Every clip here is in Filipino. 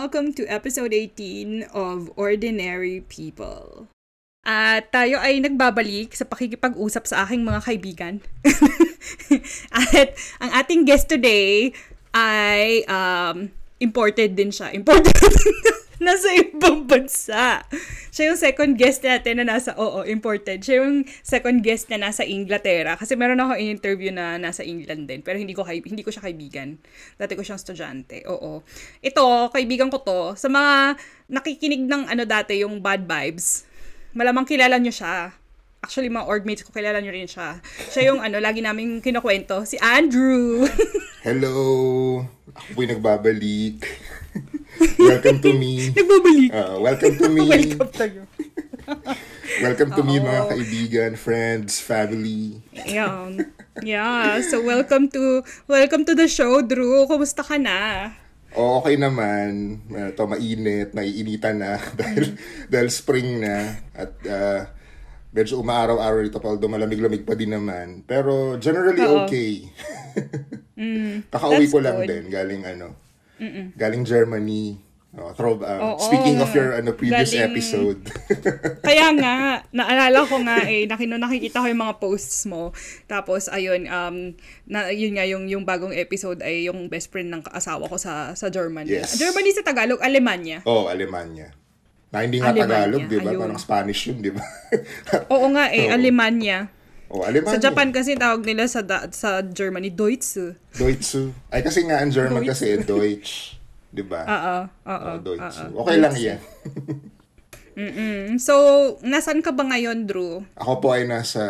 welcome to episode 18 of Ordinary People. At tayo ay nagbabalik sa pakikipag-usap sa aking mga kaibigan. At ang ating guest today ay imported din siya. Nasa ibang bansa. Siya yung second guest natin na nasa, imported. Siya yung second guest na nasa Inglaterra. Kasi meron ako in-interview na nasa England din. Pero hindi ko siya kaibigan. Dati ko siyang estudyante. Oo. Ito, kaibigan ko to. Sa mga nakikinig ng dati, yung bad vibes, malamang kilala nyo siya. Actually, mga orgmates ko, kilala nyo rin siya. Siya yung lagi namin kinukwento. Si Andrew! Hello! Ako po'y nagbabalik. Welcome to me. Nagbabalik. Welcome to me. Welcome to you. Welcome to me, mga kaibigan, friends, family. Ayan. Yeah. So, welcome to the show, Drew. Kumusta ka na? Oh, okay naman. Ito, mainit. Naiinitan na dahil spring na. At medyo umaaraw-araw ito pa. Malamig-lamig pa din naman. Pero generally okay. Kakauwi ko lang din. Galing galing Germany. Speaking of your previous episode. Kaya nga, naalala ko nga nakikita ko yung mga posts mo. Tapos ayun, yun nga yung bagong episode ay yung best friend ng asawa ko sa Germany. Yes. Germany sa Tagalog, Alemania. Alemania. Na hindi nga Tagalog, di ba? Parang Spanish yun, di ba? Oo nga Alemania. Alemania. Sa Japan kasi tawag nila sa Germany, Deutsche. Ay kasi nga ang German kasi Deutsch, 'di ba? Oo. Deutsche. Okay lang 'yan. So, nasaan ka ba ngayon, Drew? Ako po ay nasa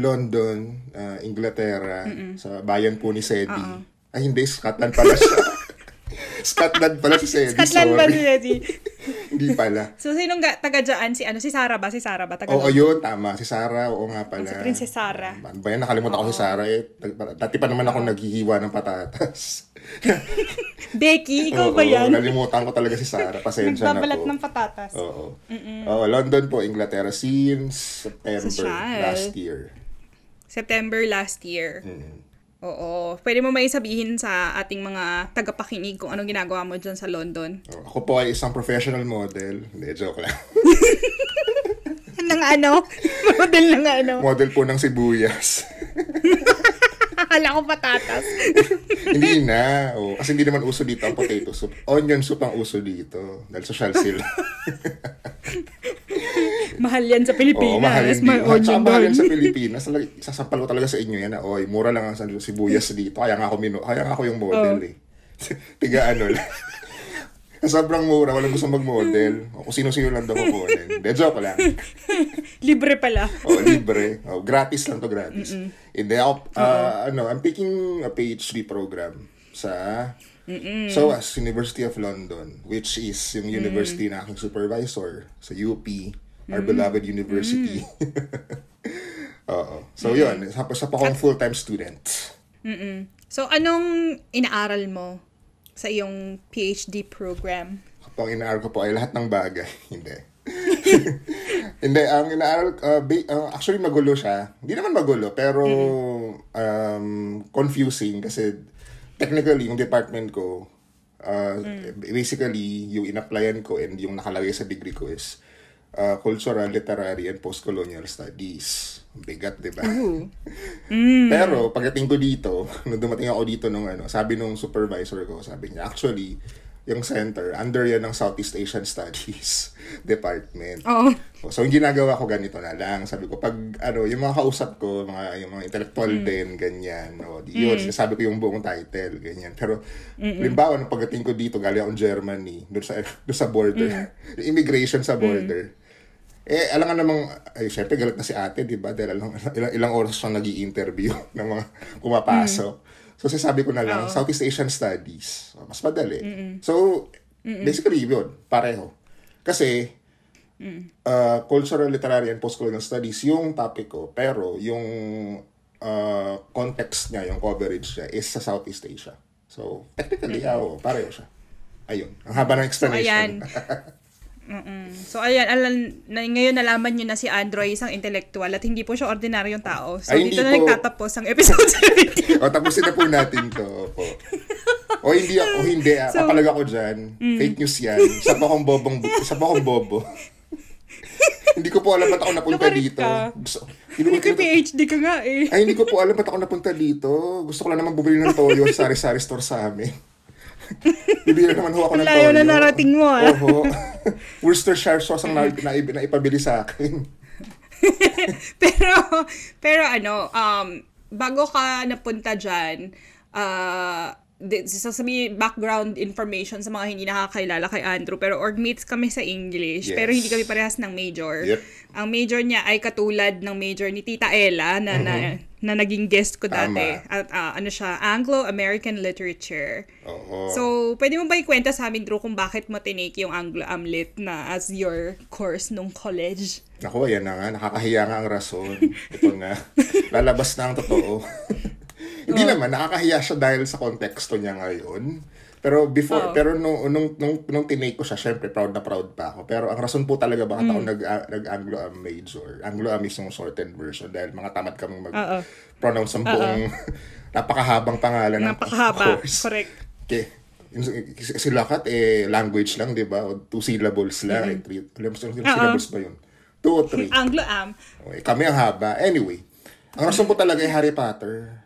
London, Inglaterra, sa bayan po ni Sandy. Ay hindi, Scotland pala siya. Scotland pala si Sandy. Scotland pala si Sandy. Hindi pala. So, sinong taga dyan? Si Sarah ba? Si Sarah ba? Yun. Tama. Si Sarah. Oo nga pala. Si Princess Sarah. Bayan, nakalimutan ako si Sarah. Dati pa naman ako naghihiwa ng patatas. Becky, ikaw ba yan? Nalimutan ko talaga si Sarah. Pasensya na po. Nagbabalat ng patatas. London po, Inglaterra. Since September last year. Oo. Pwede mo may sabihin sa ating mga tagapakinig kung anong ginagawa mo dyan sa London? Ako po ay isang professional model. Hindi, joke lang. Model ng Model po ng sibuyas. Akala ko patatas. Hindi na. Kasi hindi naman uso dito ang potato soup. Onion soup ang uso dito. Dahil social sila. Mahal yan sa Pilipinas. Mahal yan sa Pilipinas. Sasampal ko talaga sa inyo yan. Mura lang ang sibuyas dito. Kaya nga ako yung model eh. Lang. Sobrang mura. Walang gusto mag-model. Kung sino-sino lang daw mag-model. Joke lang. Libre pala. Libre. Gratis lang to, gratis. Hindi ako, I'm taking a PhD program sa SOAS, University of London, which is yung university na aking supervisor sa UP. Our beloved university. So, yun. Isa pa akong full-time student. So, anong inaaral mo sa iyong PhD program? Kapag inaaral ko po ay lahat ng bagay. Hindi. Ang inaaral, actually magulo siya. Hindi naman magulo, pero confusing kasi technically, yung department ko, basically, yung in-applyan ko and yung nakalagay sa degree ko is cultural, literary, and post-colonial studies. Bigat, diba? Pero, pagdating ko dito, nung dumating ako dito, sabi nung supervisor ko, sabi niya, actually, yung center, under yan ng Southeast Asian Studies Department. So, yung ginagawa ko ganito na lang. Sabi ko, pag, yung mga kausap ko, yung mga intellectual din, ganyan. Yun, sinasabi ko yung buong title, ganyan. Pero, halimbawa, nung pagdating ko dito, galing akong Germany, doon sa border, immigration sa border, alam nga namang, syempre galit na si ate, diba? Dahil ilang oras siyang nag-i-interview ng mga kumapasok. So, sabi ko na lang, Southeast Asian Studies. Mas madali. So, basically, yun, pareho. Kasi, cultural, literary, and post-colonial studies, yung topic ko, pero yung context niya, yung coverage niya, is sa Southeast Asia. So, technically, pareho siya. Ayun. Ang haba ng explanation. So, ayan, ngayon nalaman nyo na si Andrew ay isang intellectual at hindi po siya ordinaryong tao. So, dito na nagtatapos ang episode 17. Tapusin na po natin to. O hindi ako, hindi ah. So, kapalag ako dyan. Fake news yan. Isa pa akong bobong, isa pa akong bobo. Hindi ko po alam ba't ako napunta dito. Gusto, hindi ko PhD ka nga eh. Ay, hindi ko po alam ba't ako napunta dito. Gusto ko lang naman bumili ng toyo sa sari-sari store sa amin. Bibili naman ho ako ng toyo. Layo na narating mo ah. Oho. Worcestershire sauce ang naipabili sa akin. Pero ano, bago ka napunta dyan, sasabihin background information sa mga hindi nakakilala kay Andrew, pero org mates kami sa English, yes. Pero hindi kami parehas ng major. Yep. Ang major niya ay katulad ng major ni Tita Ella na na naging guest ko dati. At ano siya, Anglo-American Literature. Uh-huh. So, pwede mo ba ikwenta sa amin, Drew, kung bakit mo tinake yung Anglo-Amlit na as your course nung college? Naku, ayan na nga. Nakakahiya nga ang rason. Ito na. Lalabas na ang totoo. Hindi naman, nakakahiya siya dahil sa konteksto niya ngayon. Pero before, pero nung tinake ko siya, syempre proud na proud pa ako. Pero ang rason po talaga bakit ako nag-Anglo-Am major. Anglo-Am is yung shortened version dahil mga tamad kaming mag-pronounce ang buong napakahabang pangalan ng course. Correct. Okay. Kasi lahat, language lang, di ba? Two syllables lang. Three syllables ba yun? 2 or 3. Anglo-Am. Okay, kami ang haba. Anyway, ang rason po talaga ay Harry Potter.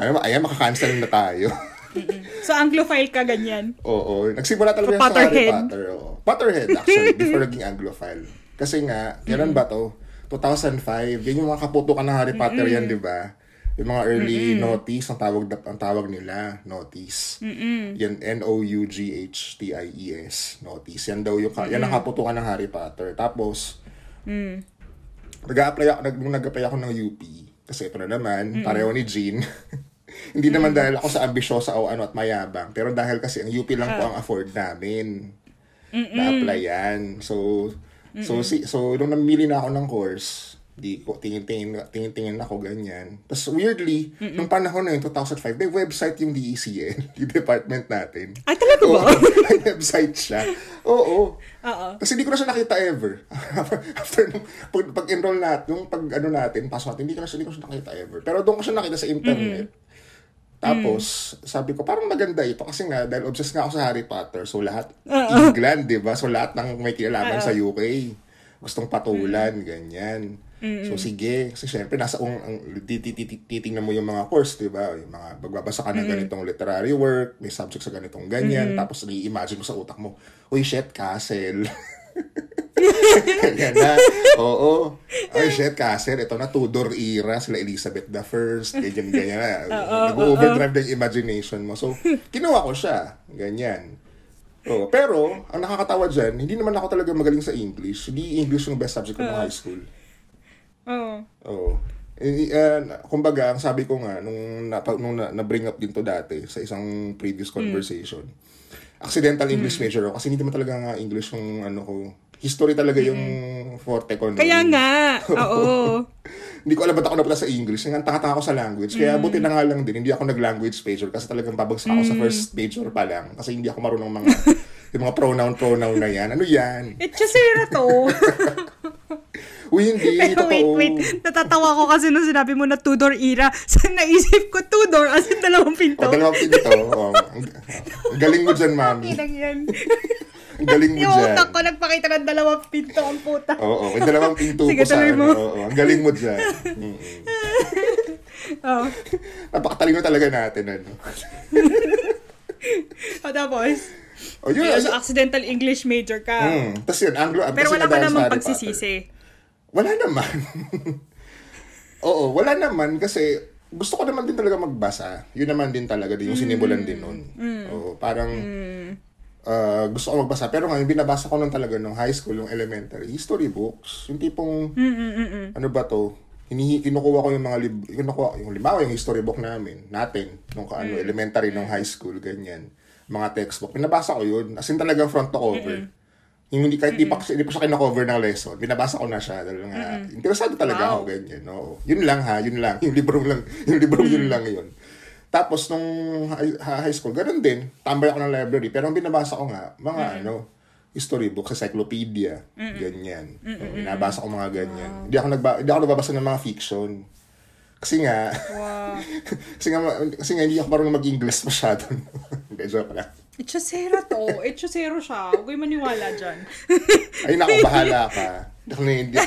Ayan, makakancel na tayo. So, Anglophile ka, ganyan? Oo. Nagsimula talaga so, sa Harry Potter. Oo. Potterhead, actually, before naging Anglophile. Kasi nga, kailan ba to? 2005, yun yung mga kaputukan ng Harry Potter yan, di ba? Yung mga early noughties, ang tawag nila, noughties. Yan, noughties, noughties. Yan daw yung, yan ang kaputukan ng Harry Potter. Tapos, nag-apply ako ng UP. Kasi ito na naman, pareho ni Jane. Hindi naman dahil ako sa ambisyosa o ano at mayabang. Pero dahil kasi ang UP lang po ang afford namin. Na-applyan. So nung namili na ako ng course, di po, tingin-tingin ako ganyan. Tapos weirdly, nung panahon na yun, 2005, may website yung DECL, yung department natin. Ay, talaga ba? May website siya. Oo. Kasi hindi ko na siya nakita ever. After nung pag-enroll natin, nung pag-ano natin, pasok natin, hindi ko siya nakita ever. Pero doon ko siya nakita sa internet. Tapos, sabi ko, parang maganda ito kasi nga, dahil obsessed nga ako sa Harry Potter. So, lahat, England, diba? So, lahat ng may kinalaman sa UK. Gustong patulan, ganyan. So, sige. Kasi syempre, nasa titignan mo yung mga course, diba? Yung mga magbabasa ka ng ganitong literary work, may subject sa ganitong ganyan, tapos i-imagine mo sa utak mo, uy, shit, castle. Ganyan na. Oo. Uy, shit, castle. Ito na, Tudor era, sila Elizabeth I. Ganyan na. Nag-overdrive na yung imagination mo. So, kinuha ko siya. Ganyan. Oh, pero, ang nakakatawa dyan, hindi naman ako talaga magaling sa English. Hindi English yung best subject ko ng high school. Kumbaga, ang sabi ko nga, nung na-bring up din to dati sa isang previous conversation, accidental English major ako kasi hindi naman talaga nga English yung ano ko. History talaga yung forte ko. Kaya nga, oo. Hindi ko alam ba't ako napunta sa English. Nangantaka ako sa language. Kaya buti na nga lang din, hindi ako nag-language major kasi talagang babagsak ako sa first major pa lang. Kasi hindi ako marunong mga, yung mga pronoun na yan. Ano yan? Etchesera to. Uy, hindi. Pero wait. Natatawa ko kasi nung sinabi mo na Tudor era. Saan naisip ko Tudor? As in, dalawang pinto. O, dalawang pinto. Ang galing mo dyan, mami. Ang galing mo dyan. Yung utak ko, nagpakita ng dalawang pinto ang puta. Oo, may dalawang pinto ko saan. Ang galing mo dyan. Napakatalino talaga natin. Ano? O, tapos? Oh, yun, so, accidental English major ka. Tapos yun, Anglo-Am. Pero wala ka namang pagsisisi. Wala naman. Oo, wala naman kasi gusto ko naman din talaga magbasa. Yun naman din talaga din yung sinimulan din nun. Oo, parang gusto ko magbasa. Pero ngayon, binabasa ko nun talaga nung high school, yung elementary history books. Yung tipong, ano ba to? Kinukuha ko yung mga yung history book natin, nung elementary, nung high school, ganyan. Mga textbook. Binabasa ko yun. As in talagang front to cover. Yung hindi pa siya kinakover ng lesson. Binabasa ko na siya. Dahil nga, interesado talaga ako ganyan. Oo. Yun lang ha, yun lang. Yung libro yun lang yun. Tapos nung high school, ganun din. Tambay ako ng library. Pero ang binabasa ko nga, mga history books, encyclopedia, ganyan. Binabasa ko mga ganyan. Hindi ako nagbabasa ng mga fiction. Kasi nga, wow. kasi nga hindi ako marunong mag-English masyado. Hindi, joke lang. Echosero to. Echosero siya. Huwag kayo maniwala dyan. Ay, naku, bahala ka. Hindi.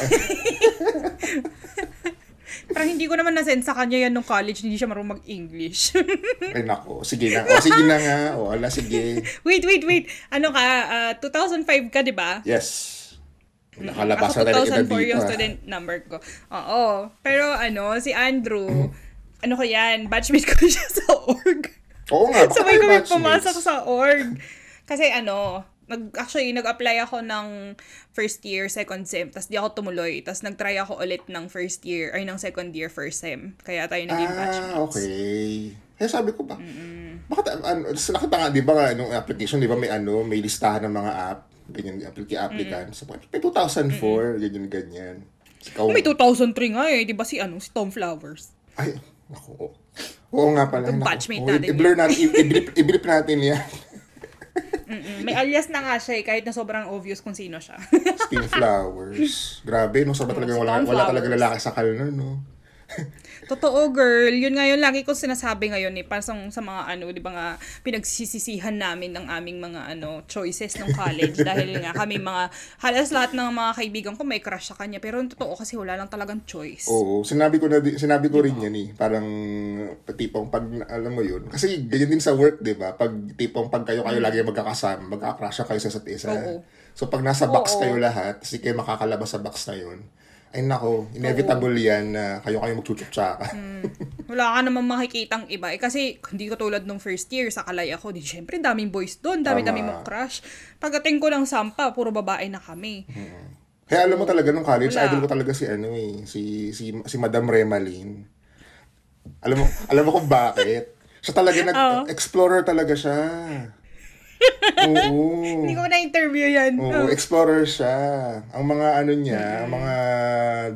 Parang hindi ko naman nasense sa kanya yan nung college. Hindi siya marunong mag-English. Ay, naku. Sige na. O, sige na nga. O, ala, sige. Wait. Ano ka? 2005 ka, di ba? Yes. Nakalabas ako na 2004 yung student number ko. Oo. Pero ano, si Andrew, ano ko yan, batchmate ko siya sa org. Oo nga. Sabay kami pumasok sa org. Kasi ano, nag-apply ako ng first year, second sem. Tapos di ako tumuloy. Tapos nag-try ako ulit ng first year, ay ng second year, first sem. Kaya tayo naging batchmates. Ah, okay. Kaya sabi ko ba, bakit, nakatanga, di ba, nung application, di ba may ano, may listahan ng mga app. Ganyan, applicant. So, may 2004, ganyan. May 2003 nga eh. Di ba si Tom Flowers? Ay, ako. Oo nga pala. Batchmate natin. I-blur natin. I-blip natin yan. May alias na nga siya eh, kahit na sobrang obvious kung sino siya. Steve Flowers. Grabe, no? Sobrang talaga wala talaga lalaki sa kalno, no? Totoo, girl. Yun nga yun, lagi ko sinasabi ngayon eh. Pasang sa mga ano, di ba nga, pinagsisisihan namin ng aming mga ano, choices ng college. Dahil nga kami mga, halos lahat ng mga kaibigan ko may crush sa kanya. Pero totoo kasi wala lang talagang choice. Oo. Sinabi ko rin yan eh. Parang tipong pag, alam mo yun. Kasi ganyan din sa work, di ba? Pag tipong pag kayo lagi magkakasama, magkakrush kayo sa isa't isa. Oo. So pag nasa box kayo lahat, kasi kayo makakalabas sa box na yun. Ay nako, inevitable yan na kayo magchuchutsaka. Wala ka namang makikitang iba. Eh, kasi hindi ko tulad nung first year, sa kalay ako, di syempre daming boys doon, dami-dami mong crush. Pagdating ko ng Sampa, puro babae na kami. Kaya alam mo talaga nung college, idol ko talaga si ano eh, si Madam Remaline. Alam mo kung bakit? Siya talaga nag-explorer talaga siya. Oo. Hindi ko na-interview yan. Oo, explorer siya. Ang mga ano niya, ang mga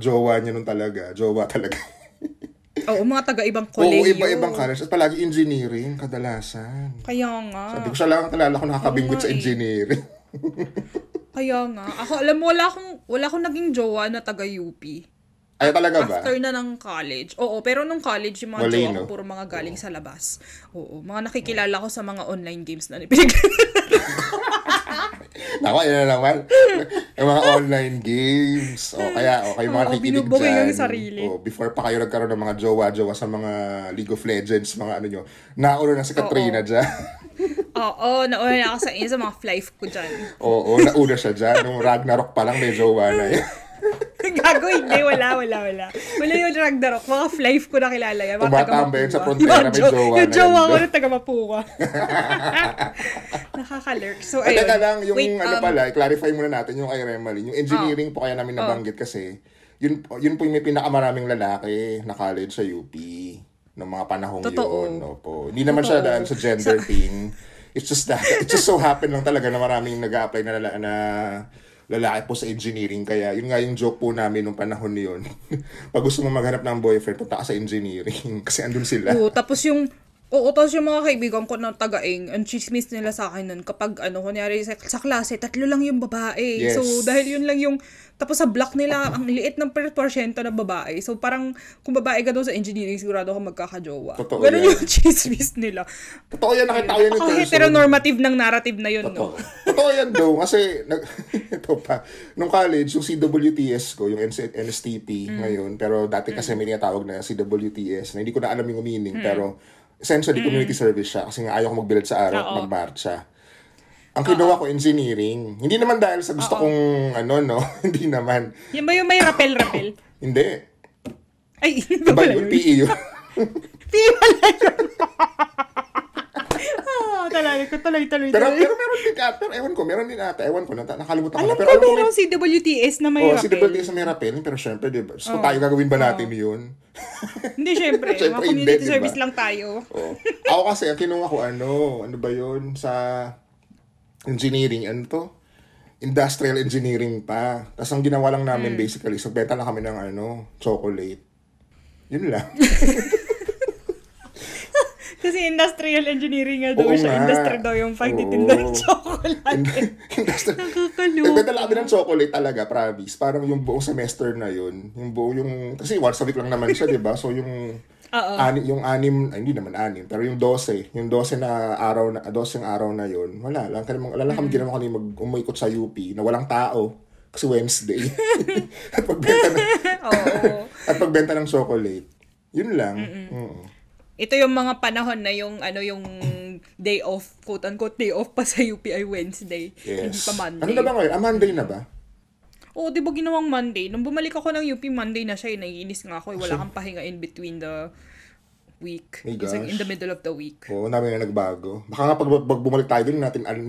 jowa niya nun talaga. Jowa talaga. Oo, mga taga-ibang koleyo. Oo, iba-ibang college. At palagi engineering, kadalasan. Kaya nga. Sabi ko siya lang, talala ko nakakabingot sa engineering. Kaya nga. Ako, alam mo, wala akong naging jowa na taga-UP. Ay, talaga ba? After na ng college. Oo, pero nung college, yung mga jowa ko, puro mga galing sa labas. Oo, mga nakikilala ko sa mga online games na pinaglalaro ko. Naku, yun na naman. Yung mga online games. O, kaya, yung mga nakikinig dyan. Binubugay yung sarili. O, before pa kayo nagkaroon ng mga jowa-jowa sa mga League of Legends, mga ano nyo, nauna na si Katrina dyan. Oo, nauna na ako sa mga flife ko dyan. Oo, nauna siya dyan. Nung Ragnarok pa lang, may jowa na yun. Gago, hindi. Wala. Wala yung Ragnarok. Mga flife ko na kilala yan. Tumatamba yun sa frontera. May jowa na yun. Yung jowa ko na taga-Mapua. Nakakalurk. So, ayun. Teka lang, yung i-clarify muna natin yung kay Remaline. Yung engineering po kaya namin nabanggit kasi, yun po yung may pinakamaraming lalaki na college sa UP noong mga panahong yun. Opo. Hindi naman siya dahil sa gender thing. It's just that, it just so happened lang talaga na maraming nag-a-apply na lalaki po sa engineering. Kaya yun nga yung joke po namin nung panahon niyon. Pag gusto mo maghanap ng boyfriend, punta ka sa engineering. Kasi andun sila. Tapos yung mga kaibigan ko na tagaing, ang chismis nila sa akin nun kapag ano, kunyari sa klase, 3 lang yung babae. Yes. So dahil yun lang yung, tapos sa block nila, ang liit ng porsyento na babae. So parang, kung babae ka daw sa engineering, sigurado ka magkakajowa. Totoo ganun yan. Yung chismis nila. Totoo yan, nakita ko yan. Ako heteronormative ng narrative na yun. Totoo. No? Totoo yan daw. Kasi, ito pa, nung college, yung CWTS ko, yung NSTP ngayon, pero dati kasi may natawag na CWTS, na hindi ko na alam yung meaning, pero essentially community service siya kasi nga ayaw ko magbilad sa araw at magmarcha. Ang kinuha ko, engineering. Hindi naman dahil sa gusto kong hindi naman. Yan ba yung may rappel? Hindi. Ay, diba yun? PE yun. PE pala yun. Tuloy. Pero meron din ata. Ewan ko. Nakalimutan ko. Alam ko meron si WTS na may rappel. Si WTS na may rappel. Pero syempre, diba? So tayo gagawin ba natin yun? Hindi, syempre. Mga community service lang tayo. Ako kasi, ang kinuha ko, ano ba yun? Sa engineering, ano to? Industrial engineering pa. Tapos ang ginawa lang namin basically, so benta lang kami ng chocolate. Yun lang. Kasi industrial engineering nga daw siya. Industry daw yung pagtitinda ng chocolate. Nakakaloka. Nagdadala kami ng chocolate talaga, promise. Parang yung buong semester na yun. Yung buong yung... Kasi once a week lang naman siya, diba? So yung... yung anim, ay, hindi naman anim, pero yung 12, na araw na, 12 araw na yun, wala lang, alala kami ginawa kami mag-umikot sa UP na walang tao, kasi Wednesday. At pagbenta ng, at pagbenta ng chocolate. Yun lang. Ito yung mga panahon na yung, ano, yung day off, quote-unquote, day off pa sa UP ay Wednesday. Yes. Hindi pa Monday. Ano na ba ngayon? Ah, Monday na ba? Oo, di ba ginawang Monday? Nung bumalik ako ng UP, Monday na siya. Naiinis nga ako. Wala kang pahinga in between the week. It's like in the middle of the week. Oo, namin na nagbago. Baka nga pag bumalik tayo doon, hindi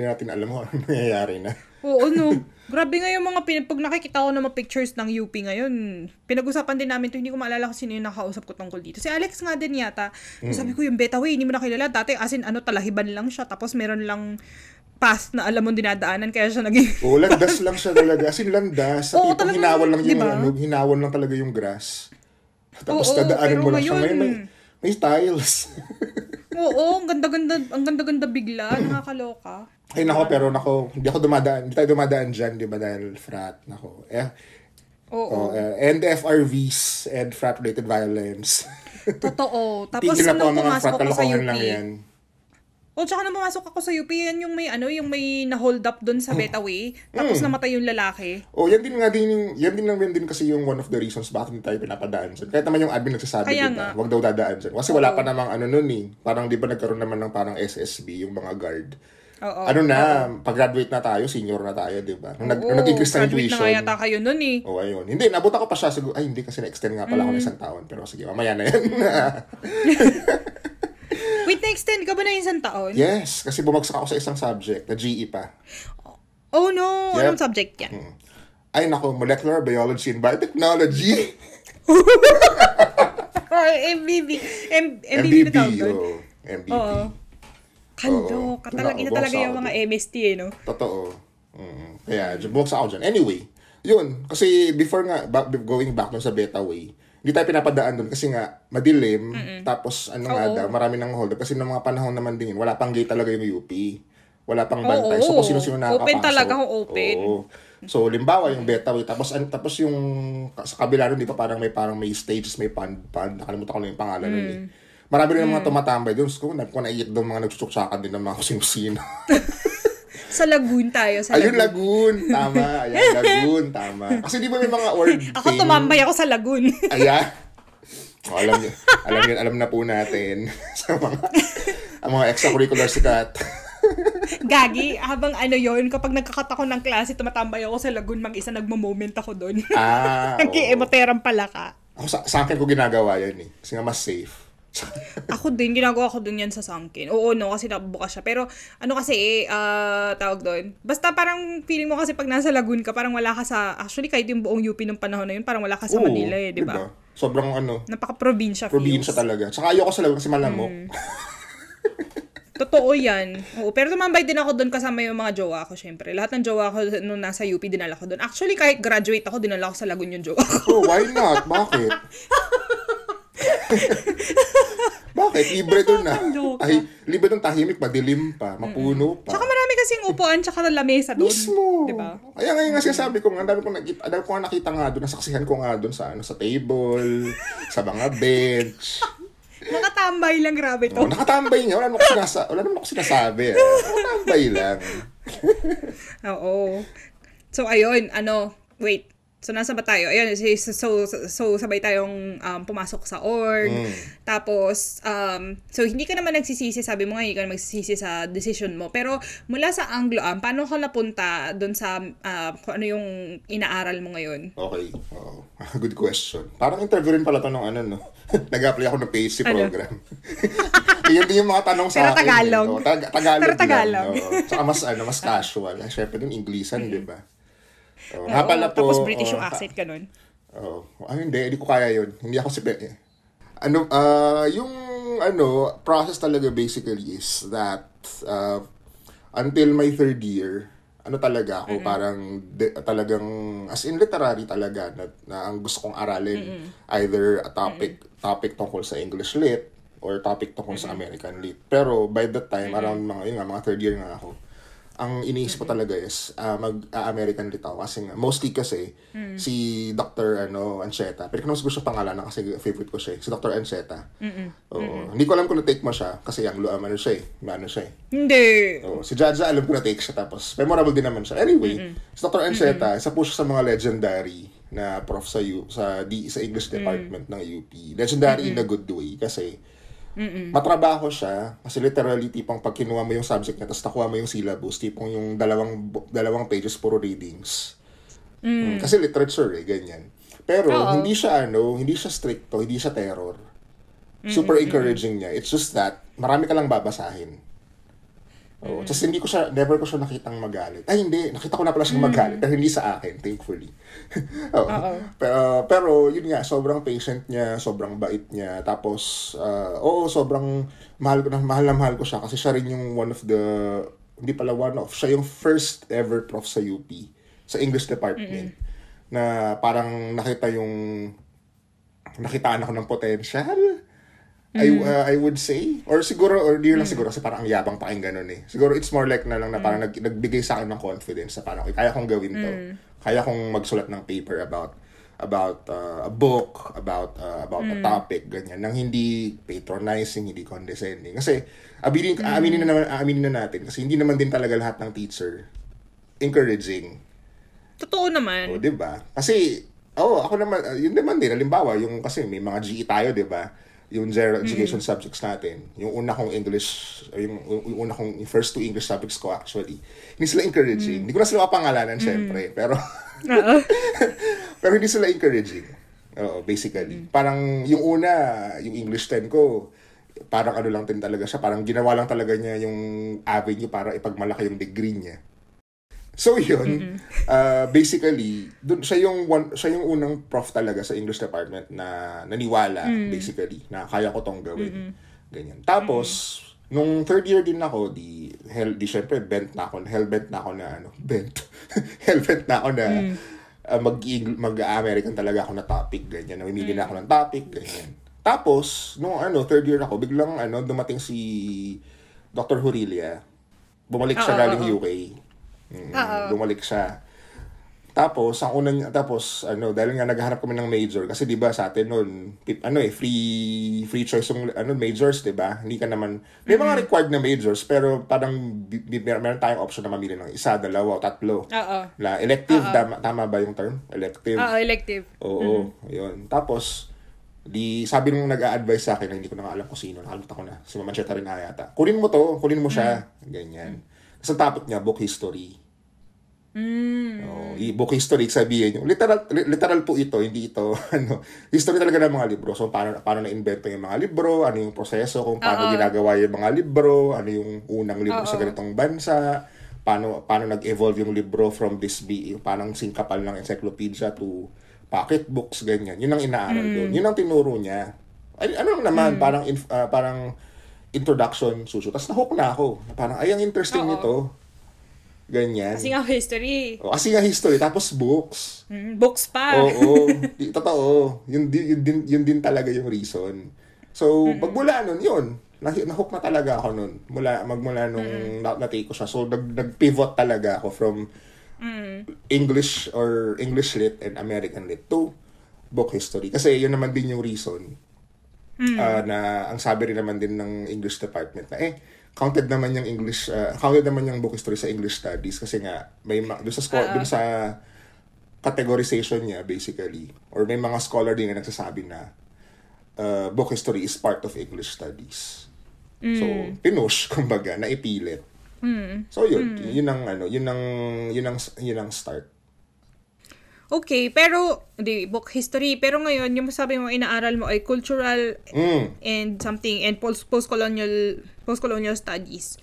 natin alam kung ano nangyayari na. Oo, no. Grabe nga yung mga, pag nakikita ko ng mga pictures ng UP ngayon, pinag-usapan din namin ito. Hindi ko maalala kung sino yung nakausap ko tungkol dito. Si Alex nga din yata. Sabi ko, yung Betaway, hindi mo na kilala. Dati, as in, ano, talahiban lang siya. Tapos meron lang... path na alam mong dinadaanan, kaya siya naging... Oo, landas lang siya talaga. As in, landas. Sa tipong hinawal lang yung, diba? Hinawal lang talaga yung grass. Tapos dadaanin mo lang ngayon, siya. Ngayon, may tiles. Oo, ang ganda-ganda bigla. Nakakaloka. Ay, nako, pero nako, hindi tayo dumadaan dyan, di ba, dahil frat. Nako, and FRVs, and frat-related violence. Totoo. Tapos tigil na po ang mga frat, kalokohan lang yan. O, tsaka nung pumasok ako sa UP, yan yung may, yung may na-hold up doon sa Betaway, tapos namatay yung lalaki. O, yan din kasi yung one of the reasons bakit hindi tayo pinapadaan. So, kahit naman yung admin nagsasabi, diba, wag daw dadaan dyan. Kasi wala pa namang ano nun eh. Parang, di ba, nagkaroon naman ng parang SSB, yung mga guard. Ano na, pag-graduate na tayo, senior na tayo, di ba? Nung nag-increase na graduate tuition. Graduate na kaya kayo nun eh. Oo, ayun. Hindi, nabot ako pa siya. Ay, hindi, kasi na-extend nga pala ako ng isang taon. Pero sige, mamaya na yan. Wait, na-extend ka ba na isang taon? Yes, kasi bumagsak ako sa isang subject, na GE pa. Oh no, yep. Anong subject yan? Ay nako, molecular biology and biotechnology. MBB na tawag doon. MBB. Kaloka, talaga yung mga MST eh, no? Totoo. Kaya, bumagsak ako dyan. Anyway, yun, kasi before nga, going back doon sa Betaway, hindi tayo pinapadaan doon kasi nga madilim. Tapos daw marami nang hold up kasi ng mga panahon naman din yun, wala pang gate talaga yung UP, wala pang bantay. So kung sino-sino nakakapasok, open talaga, open. So limbawa yung Betaway, tapos yung sa kabila ron, di ba, parang may stages, may pond, nakalimutan ko lang yung pangalan nun eh. Marami rin mga tumatambay doon, so kung naiyak doon mga nagsutsuksakan din ng mga kusino-sino. Sa Lagoon tayo. Ayun, Lagoon. Tama. Ayan, Lagoon. Tama. Kasi di ba may mga word thing? Ako tumambay ako sa Lagoon. Ayan. O, alam na po natin. Sa mga extracurricular sikat. Gagi, habang kapag nagkakat ako ng klase, tumatambay ako sa Lagoon, mag-isa nagmo-moment ako doon. Nag-i-emoterang pala ka. Ako, sa akin ko ginagawa yan eh. Kasi nga mas safe. Ako din, ginagawa ko dun yan sa Sangkin. Oo, no, kasi nakabukas siya. Pero, tawag doon. Basta parang feeling mo kasi pag nasa Lagoon ka, parang wala ka sa, actually kahit yung buong UP ng panahon na yun, parang wala ka sa Manila eh, di ba? Sobrang napaka-probinsya feels. Probinsya talaga. Tsaka ayoko sa Lagoon kasi malamok. Totoo yan. Oo, pero tumambay din ako doon kasama yung mga jowa ko, syempre. Lahat ng jowa ko nung nasa UP, dinala ko doon. Actually, kahit graduate ako, dinala ko sa Lagoon yung jowa ko. Oh, why not? Bakit? Bakit? Libre doon na. Ay, libre doon, tahimik, madilim pa, mapuno pa. Tsaka marami kasing upuan, tsaka lamesa doon. Mismo. Diba? Ayan, ngayon nga sabi ko, ang dami kong nakita nga doon, nasaksihan ko nga doon sa table, sa mga bench. Nakatambay lang, grabe to. Nakatambay niya, wala naman ako sinasabi. Nakatambay lang. Oo. So, ayun, wait. So, nasa ba tayo? Ayun, so sabay tayong pumasok sa org. Tapos, so hindi ka naman nagsisisi. Sabi mo nga, hindi ka naman nagsisisi sa decision mo. Pero, mula sa Anglo-Am, paano ka napunta doon sa kung ano yung inaaral mo ngayon? Okay. Oh, good question. Parang interview rin pala ito ng nag-apply ako ng PhD program. Iyan din yung mga tanong sa akin. Pero Tagalog. Eh. Tagalog. Saka mas casual. Siyempre din, Inglesan, di ba? Tapos British yung accent ka nun. Hindi ko kaya yun. Hindi ako si Pepe. Process talaga basically is that until my third year, ako talagang as in literary talaga na ang gusto kong aralin, either a topic tungkol sa English Lit or topic tungkol sa American Lit. Pero by that time, around mga third year nga ako, ang iniisip ko talaga is mag-American Lit ako kasi nga, mostly kasi si Dr. Anseta. Pero kung mas gusto pangalanan kasi favorite ko siya, si Dr. Anseta. Hindi ko alam kung na-take mo siya kasi Anglo-American siya eh. Hindi. Oo, si Jaja alam ko na-take siya tapos memorable din naman siya. Anyway, si Dr. Anseta, isa po siya sa mga legendary na prof sa English department ng UP. Legendary in a good way kasi matrabaho siya kasi literally tipong pag kinuha mo yung subject niya tapos nakuha mo yung syllabus, tipong yung dalawang pages puro readings. Kasi literature eh, ganyan. Pero hindi siya hindi siya stricto, hindi siya terror. Super encouraging niya. It's just that marami ka lang babasahin. Oh, kasi never ko siya nakitang magalit. Ay hindi, nakita ko na pala siyang magalit, pero hindi sa akin, thankfully. Pero yun nga, sobrang patient niya, sobrang bait niya. Tapos sobrang mahal ko siya kasi siya rin yung siya yung first ever prof sa UP sa English department na parang nakitaan ako ng potensyal. I would say or di lang siguro kasi parang ang yabang pakinggan nun eh. Siguro it's more like na lang na parang nagbigay sa akin ng confidence na parang kaya kong gawin to. Kaya kong magsulat ng paper about a book, about a topic ganyan nang hindi patronizing, hindi condescending. Kasi aminin na natin kasi hindi naman din talaga lahat ng teacher encouraging. Totoo naman. Oh, 'di ba? Kasi ako naman yun naman din halimbawa yung kasi may mga GE tayo 'di ba? Yung zero education subjects natin. Yung una kong first two English subjects ko actually. Hindi sila encouraging. Hindi ko na sila mapangalanan syempre, pero pero hindi sila encouraging. Oo, basically. Parang yung una, yung English 10 ko, parang lang din talaga siya. Parang ginawa lang talaga niya yung avenue para ipagmalaki yung degree niya. So yun, basically, siya yung unang prof talaga sa English department na naniwala basically na kaya ko tong gawin. Ganyan. Tapos nung third year din ako, hellbent na ako na mag-American talaga ako na topic ganyan. Namimili na ako ng topic ganyan. Tapos nung third year ako, biglang dumating si Dr. Hurilia. Bumalik siya galing UK. Lumalik siya. Tapos dahil nga naghahanap kami ng major kasi 'di ba sa atin noon free choice ng majors 'di ba? Hindi ka naman may mga required na majors pero parang meron tayong option na mamili ng isa, dalawa, tatlo. Elective tama ba yung term? Elective. Elective. Oo, 'yun. Tapos sabi nung nag-a-advise sa akin na hindi ko na alam kung sino, nakalimutan ko na. Si Ma'am Anseta rin yata. Kunin mo siya. Ganyan. Sa topic niya, book history. Book history, sabihin nyo. Literal po ito, hindi ito, history talaga ng mga libro. So, paano na-invento yung mga libro, ano yung proseso, kung paano ginagawa yung mga libro, ano yung unang libro sa ganitong bansa, paano nag-evolve yung libro from this being, parang singkapal ng encyclopedia to pocket books, ganyan. Yun ang inaaral doon. Yun ang tinuro niya. Ano naman, parang introduction, suso. Tapos na-hook na ako. Parang, ang interesting nito. Ganyan. Kasi nga history. Tapos books. Books pa. Oo. Totoo. Yun din talaga yung reason. So, pagmula nun, yun. Na-hook na talaga ako nun. Magmula nung na-take ko siya. So, nag-pivot talaga ako from English or English Lit and American Lit to book history. Kasi yun naman din yung reason. Na ang sabi rin naman din ng English department na counted naman yung book history sa English Studies kasi nga may doon sa categorization niya basically or may mga scholar din na nagsasabi na book history is part of English Studies. So pinush kumbaga naipilit. So yun yun ang start. Okay, pero, book history. Pero ngayon, yung sabi mo, inaaral mo ay cultural and something, and post-colonial studies.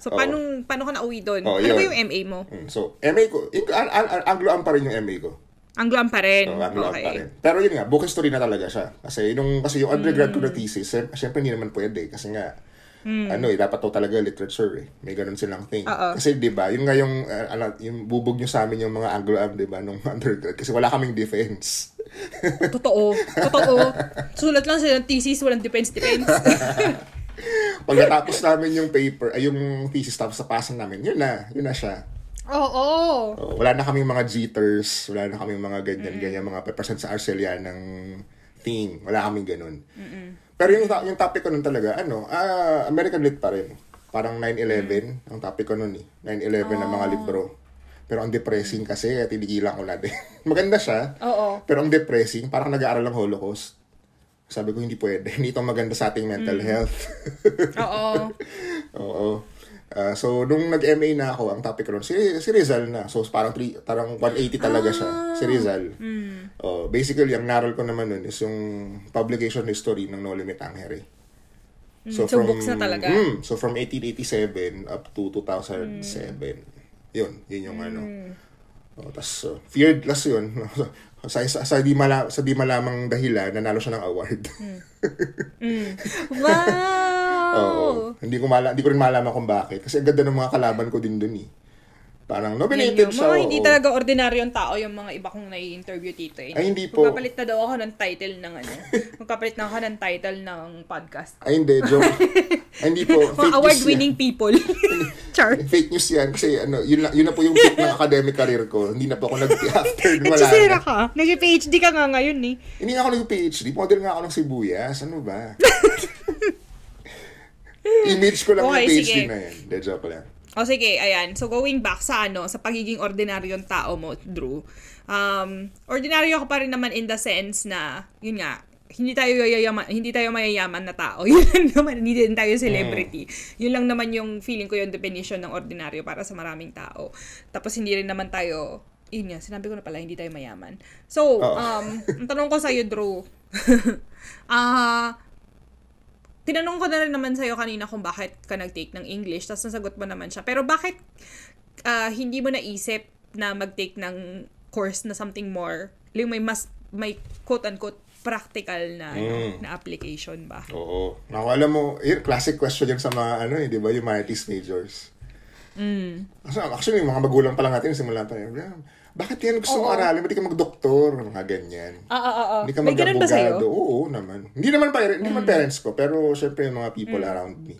So, paano ka na-uwi doon? Ano ba yung MA mo? So, MA ko, Anglo-Am pa rin yung MA ko. Anglo-Am pa rin? Anglo-Am pa rin. Pero yun nga, book history na talaga siya. Kasi yung undergrad ko na thesis, syempre hindi naman pwede. Kasi nga, dapat to talaga literature eh. May ganun silang thing. Kasi diba, yun nga yung bubog nyo sa amin yung mga Anglo-Am, diba, nung undergrad. Kasi wala kaming defense. Totoo. Totoo. Sulat lang sila ng thesis, walang defense. Pag natapos namin yung paper, ay yung thesis tapos sa pasang namin, yun na siya. Oo. Wala na kaming mga jitters, wala na kaming mga ganyan-ganyan, mga percent sa Arcelia ng thing. Wala kaming ganun. Mm-mm. Pero yung topic ko nun talaga, American Lit pa rin. Parang 9/11, ang topic ko nun eh. 9/11 na mga libro. Pero ang depressing kasi, kaya tinigilan ko na din. Maganda siya. Oo. Pero ang depressing, parang nag-aaral ng Holocaust. Sabi ko, hindi pwede. Hindi itong maganda sa ating mental health. Oo. Oo. So, nung nag-MA na ako, ang topic ko nun, si Rizal na. So, parang 180 talaga siya. Si Rizal. Mm. Oh, basically, ang naral ko naman nun is yung publication history ng Noli Me Tangere. So, from books na talaga. So, from 1887 up to 2007. Yun yung ano. Oh, tas, feared last yun. Sa di malamang dahilan, nanalo siya ng award. Wow! Oo. Hindi ko rin malaman kung bakit. Kasi ang ganda ng mga kalaban ko din dun eh. Parang nominated siya. Hindi talaga ordinaryong tao yung mga iba kong nai-interview dito eh. Ay, hindi po. Magkapalit na daw ako ng title ng Magkapalit na ako ng title ng podcast. Ay, hindi. Joke. Ay, hindi po. Fake award-winning people. Char. Fake news yan. Kasi yun na po yung peak ng academic career ko. Hindi na po ako nag-after. Nagsisira ka. Nag-PhD ka nga ngayon eh. Hindi nga ako nag-PhD. Model nga ako ng sibuyas. Ano ba? Image ko lang okay, yung page sige. Din na yan. De joke lang. O sige, ayan. So going back sa sa pagiging ordinaryong tao mo, Drew. Ordinaryo ka pa rin naman in the sense na, yun nga, hindi tayo mayayaman na tao. Yun lang naman, hindi din tayo celebrity. Yun lang naman yung feeling ko yung definition ng ordinaryo para sa maraming tao. Tapos hindi rin naman tayo, yun nga, sinabi ko na pala, hindi tayo mayaman. So, ang tanong ko sa'yo, Drew. Tinanong ko na rin naman sa'yo kanina kung bakit ka nag-take ng English, tapos nasagot mo naman siya. Pero bakit hindi mo naisip na mag-take ng course na something more, yung may quote-unquote practical na na application ba? Oo. Naku, alam mo, classic question yan sa mga, di ba, humanities majors. Actually, yung mga magulang pa lang natin, simulan pa rin. Bakit yan gusto mong aralin? Ba't di ka mag-doktor? Mga ganyan. Hindi ka mag-abogado. Oo naman. Hindi naman parents ko, pero syempre yung mga people around me.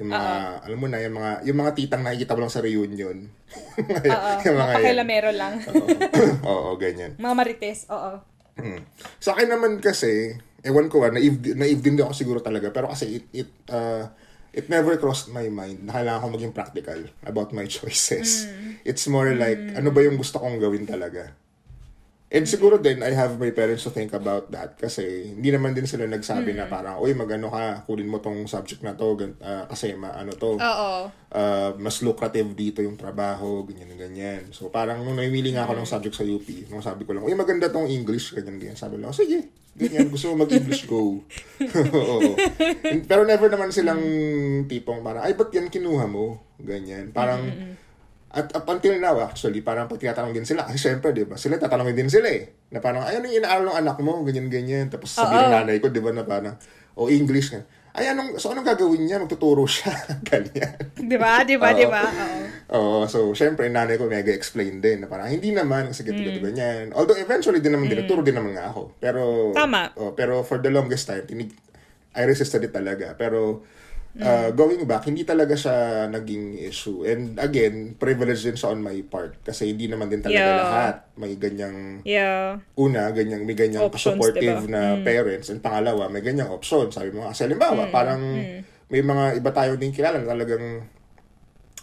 Yung mga, alam mo na, yung mga titang nakikita mo lang sa reunion. Yung mga pakilamero lang. Oo, ganyan. Mga marites, oo. Sa akin naman kasi, ewan ko naive din ako siguro talaga, pero kasi it never crossed my mind na kailangan ko maging practical about my choices. It's more like, ano ba yung gusto kong gawin talaga? And siguro din, I have my parents to think about that kasi hindi naman din sila nagsabi na parang, uy, mag-ano ka, kunin mo tong subject na to kasi ma-ano to. Oo. Mas lucrative dito yung trabaho, ganyan-ganyan. So parang nung naiwili nga ako ng subject sa UP, nung sabi ko lang, uy, maganda tong English, ganyan-ganyan. Sabi lang, sige. Ganyan, gusto mo mag-English, go. Oo. Pero never naman silang tipong parang, ay, ba't yan kinuha mo? Ganyan. Parang, at up until now, actually, parang pag tinatanong din sila, kasi syempre, di ba, sila tatanungin din sila eh. Na parang, ay, anong inaaral ng anak mo? Ganyan-ganyan. Tapos sabihin ng nanay ko, di ba, na parang, English nga. Ay, anong gagawin niya? Magtuturo siya. Ganyan. Di ba? Oo. So, syempre, nanay ko mega-explain din. Na parang, hindi naman, kasi gito-gito ganyan. Although, eventually, din naman din. Nagturo din naman nga ako. Pero, tama. Pero, for the longest time, I resisted it talaga. Pero, going back, hindi talaga siya naging issue. And, again, privilege din siya on my part. Kasi, hindi naman din talaga lahat. May ganyang, may ganyang options, supportive diba? Na parents. And, pangalawa, may ganyang option. Sabi mo, kasi, halimbawa, parang, may mga iba tayo din kilala na talagang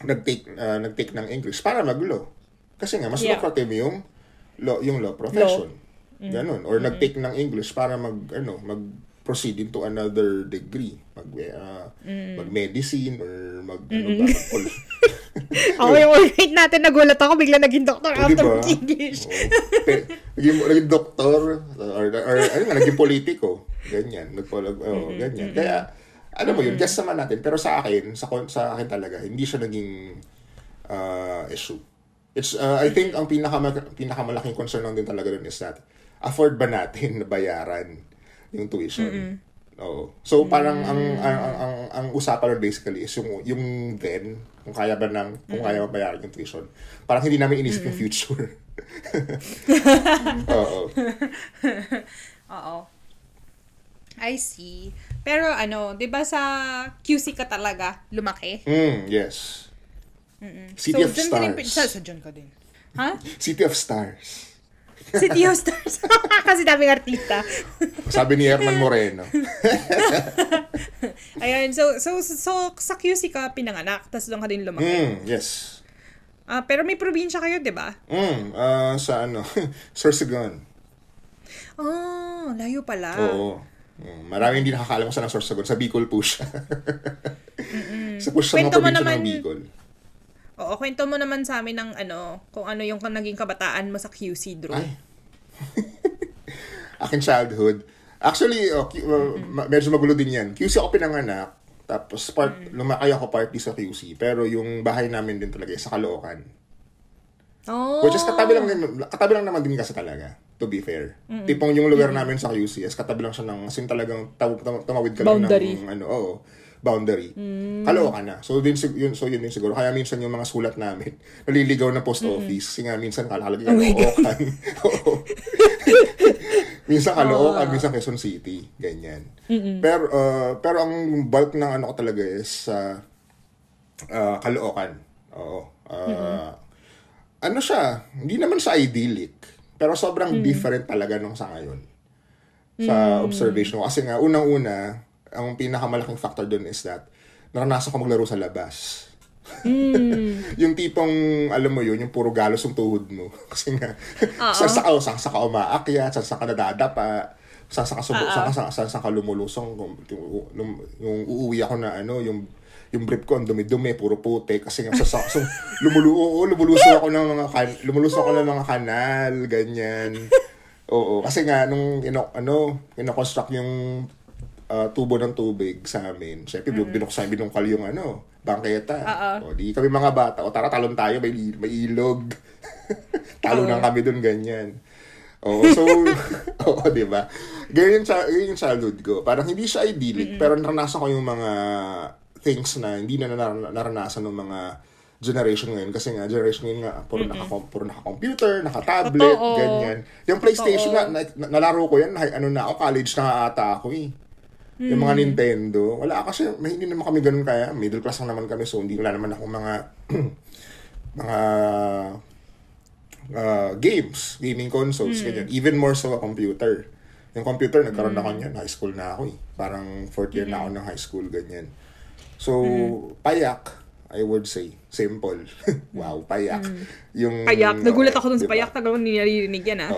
nag-take ng English para mag-law. Kasi nga, mas lucrative yung law profession. Law. Ganun. Or nag-take ng English para mag-proceed into another degree. Mag-medicine or wait natin, nagulat ako. Bigla naging doktor after English. Naging doktor or naging politiko. Ganyan. Ganyan. Kaya, alam mo yun, guess naman natin. Pero sa akin talaga, hindi siya naging issue. It's, I think, ang pinakamalaking concern lang din talaga dun is that, afford ba natin na bayaran yung tuition? Oo. So parang ang usapan basically is yung then kung kaya ba bayaran yung tuition. Parang hindi namin inisip yung future. Oo. Oo. I see. Pero ano, 'di ba sa QC ka talaga lumaki? Yes. City of Stars. So dyan ka din. Ha? City of Stars. City of Stars. Kasi daming artista. Sabi ni Herman Moreno. Ayun, so sa QC ka pinanganak, tapos doon ka din lumaki. Yes. Pero may probinsya kayo, 'di ba? Sa ano? Sorsogon. Oh, layo pala. Oo. Maraming hindi nakakaalam sa Sorsogon. Sa Bicol po siya. Sa puso ng probinsya ng Bicol. Oo, kwento mo naman sa amin ng ano, kung ano yung naging kabataan mo sa QC, Drew. Akin childhood. Actually, medyo magulo din yan. QC ako pinanganak, tapos lumaki ako partly sa QC, pero yung bahay namin din talaga sa Caloocan. Oh. Which is katabi lang naman din kasi talaga, to be fair. Tipong yung lugar namin sa QC, as katabi lang siya ng, as in talagang tumawid ka lang ng, ano, oo. Boundary. Caloocan na. So yun din siguro. Kaya minsan yung mga sulat namin, naliligaw na post office. Kasi nga minsan kalahalaga Caloocan. Minsan Caloocan, minsan Quezon City. Ganyan. Pero ang bulk ng ano ko talaga is Caloocan. Oo. Ano siya? Hindi naman sa idyllic. Pero sobrang different talaga nung sa ngayon. Sa observation ko. Kasi nga, unang-una, ang pinakamalaking factor dun is that naranasan ko maglaro sa labas. Yung tipong, alam mo yun, yung puro galos yung tuhod mo. Kasi nga, saan ka umaakyat, saan ka nadadapa, saan ka lumulusong. Yung uuwi ako na ano, yung brief ko, ang dumi-dumi, puro puti. Kasi nga, lumulusong ako ng mga kanal, ganyan. Oo, kasi nga, nung kinoconstruct yung tubo ng tubig sa amin. Siyempre, binuksan yung ano, bangketa. O, di kami mga bata. O, tara, talon tayo. May ilog. Talunan kami dun, ganyan. O, so, o, diba? Ganyan yung childhood ko. Parang hindi siya idyllic, pero naranasan ko yung mga things na hindi na naranasan ng mga generation ngayon. Kasi nga, generation ngayon nga, puro naka-computer, naka-tablet, ganyan. Yung PlayStation, nalaro ko yan. College na ata ako eh. Yung mga Nintendo, wala kasi hindi naman kami ganun kaya. Middle class lang naman kami, so hindi wala naman akong mga games, gaming consoles, ganyan. Even more so a computer. Yung computer, nagkaroon na ako niyan. High school na ako eh. Parang fourth year na ako ng high school, ganyan. So, payak, I would say. Simple. Wow, payak. Yung, payak. Nagulat ako dun sa payak. Tagalog hindi naririnig yan, ha?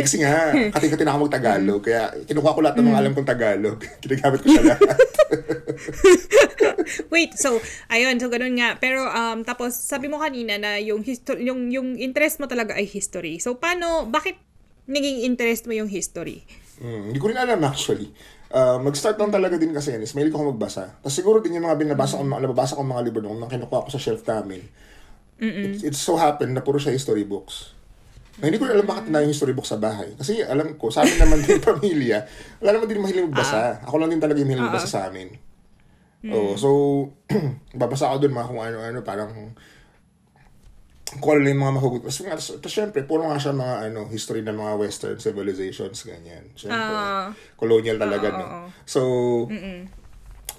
Kasi nga, kating-kating na ako mag-Tagalog. Kaya kinukuha ko lahat ng mga alam kong Tagalog. Kinagamit ko siya lahat. Wait, so ganun nga. Pero, tapos, sabi mo kanina na yung interest mo talaga ay history. So, paano, bakit naging interest mo yung history? Hindi ko rin alam, actually. Mag-start lang talaga din kasi yan is mahilig ako magbasa. Tapos siguro din yung mga nababasa kong mga libro nung kinukuha ko sa shelf namin. It so happened na puro siya history books. Hindi ko alam bakit na yung history books sa bahay. Kasi alam ko, sa amin naman din pamilya, wala naman din mahilig magbasa. Ako lang din talaga yung mahilig magbasa sa amin. Oh, so, babasa ako dun mga kung ano-ano, parang kung ano yung mga mahugot. Tapos syempre, puro nga siya mga history ng mga Western civilizations, ganyan. Syempre, colonial talaga, no? So,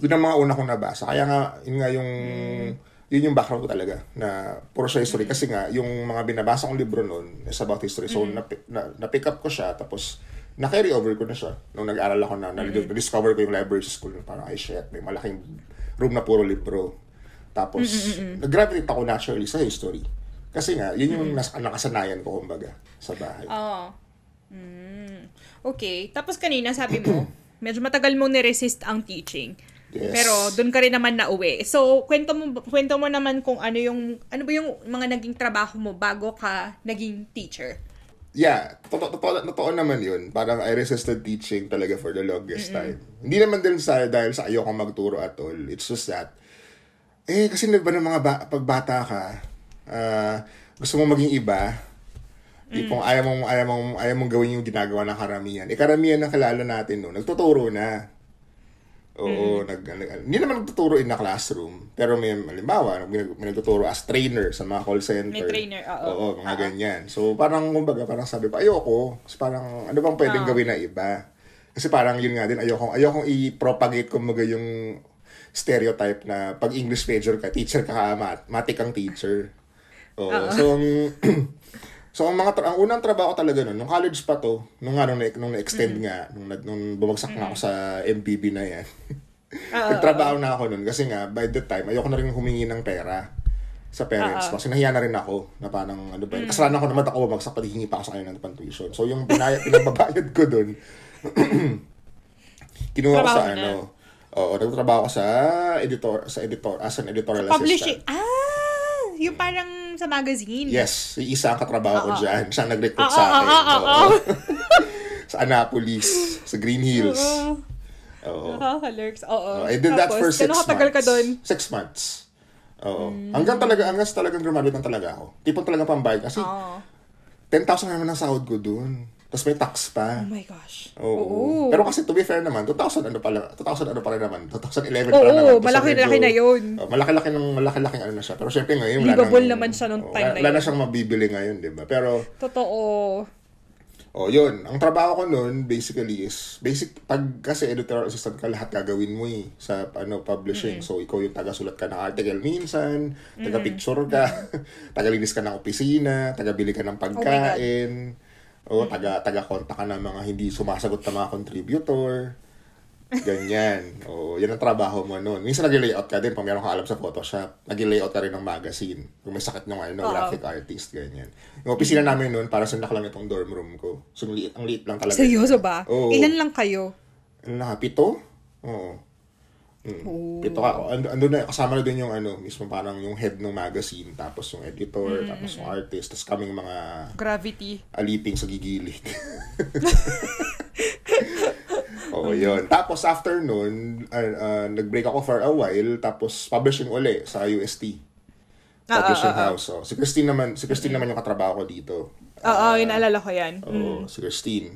doon ang mga una kong nabasa. Kaya nga, yun yung background ko talaga, na puro siya history. Kasi nga, yung mga binabasa kong libro noon is about history. So, na-pick up ko siya, tapos na-carry over ko na siya. Nung nag-aral ako na, na-discover ko yung library sa school, parang, ay shit, may malaking room na puro libro. Tapos, nag-gravitate ako naturally sa history. Kasi nga, yun yung nakasanayan ko, kumbaga, sa bahay. Oo. Okay. Tapos kanina, sabi mo, medyo matagal mong niresist ang teaching. Yes. Pero, doon ka rin naman nauwi. So, kwento mo naman kung ano ba yung mga naging trabaho mo bago ka naging teacher? Yeah. Totoo naman yun. Parang I resisted teaching talaga for the longest time. Hindi naman din dahil sa ayoko magturo at all. It's just that, kasi diba ng mga pagbata ka, gusto mong maging iba, ipong ayaw mong gawin yung ginagawa ng karamihan. Karamihan na kilala natin, no? Nagtuturo na. Oo, hindi naman nagtuturo in the classroom. Pero may, halimbawa, may nagtuturo as trainer sa mga call center. May trainer, oo. Oo, mga ganyan. So, parang, kumbaga, parang sabi pa, ayoko. So, parang, ano bang pwedeng gawin na iba? Kasi parang yun nga din, ayokong i-propagate kumbaga yung stereotype na pag English major ka, teacher ka, matik ang teacher. Oo. So, ang unang trabaho talaga nun, nung college pa to, nung na-extend nga, nung bumagsak nga ako sa MBB na yan. Nagtrabaho na ako nun kasi nga, by the time, ayoko na rin humingi ng pera sa parents ko. Kasi nahiya na rin ako na parang, ano ba yun, kasalanan ko naman ako bumagsak, pati hingi pa ako sa kayo ng tuition. So yung pinababayad ko dun, kinuha ko sa ano, oo, nagtrabaho ko as an editorial assistant. Yung parang sa magazine. Yes. Isa ang katrabaho ko dyan. Siya nag-recruit sa akin. Sa Annapolis. Sa Green Hills. Nakakalerks. I did that for 6 months. Katagal ka doon? 6 months. Oo. Hanggang talagang graduate na talaga ako. Tipong talaga pambayad. Kasi 10,000 naman ang sahod ko doon. Tapos may tax pa. Oh my gosh. Oo. Pero kasi to be fair naman, 2011 pa naman. Oo, malaki-laki na yun. Malaki-laki ano na siya. Pero syempre ngayon, livable naman siya noong time na yun. Wala na siyang mabibili ngayon, di ba? Pero, totoo. Oh, yun. Ang trabaho ko noon, basically is, pag kasi editorial assistant ka, lahat gagawin mo sa publishing. So, ikaw yung taga-sulat ka ng article minsan, taga-picture ka, taga-linis ka ng opisina, taga-bili ka ng pagkain. O, taga-contact ka ng mga hindi sumasagot na mga contributor. Ganyan. O, yan ang trabaho mo noon. Minsan nag-layout ka din, pag meron ka alam sa Photoshop, nag-layout ka rin ng magazine. Kung may sakit ng graphic artist, ganyan. Yung opisina namin noon, para sinak lang itong dorm room ko. So, ang liit lang talaga. Seryoso ba? Oo. Ilan lang kayo? Pito? Oo. Pito ka. Andun na, kasama na din yung mismo parang yung head ng magazine, tapos yung editor, tapos yung artist, tapos kaming mga gravity aliping sa gigilig. Yun. Tapos after nun, nag-break ako for a while, tapos publishing uli sa UST. Publishing house. Oh. Si Christine naman yung katrabaho ko dito. Yun alala ko yan. Si Christine.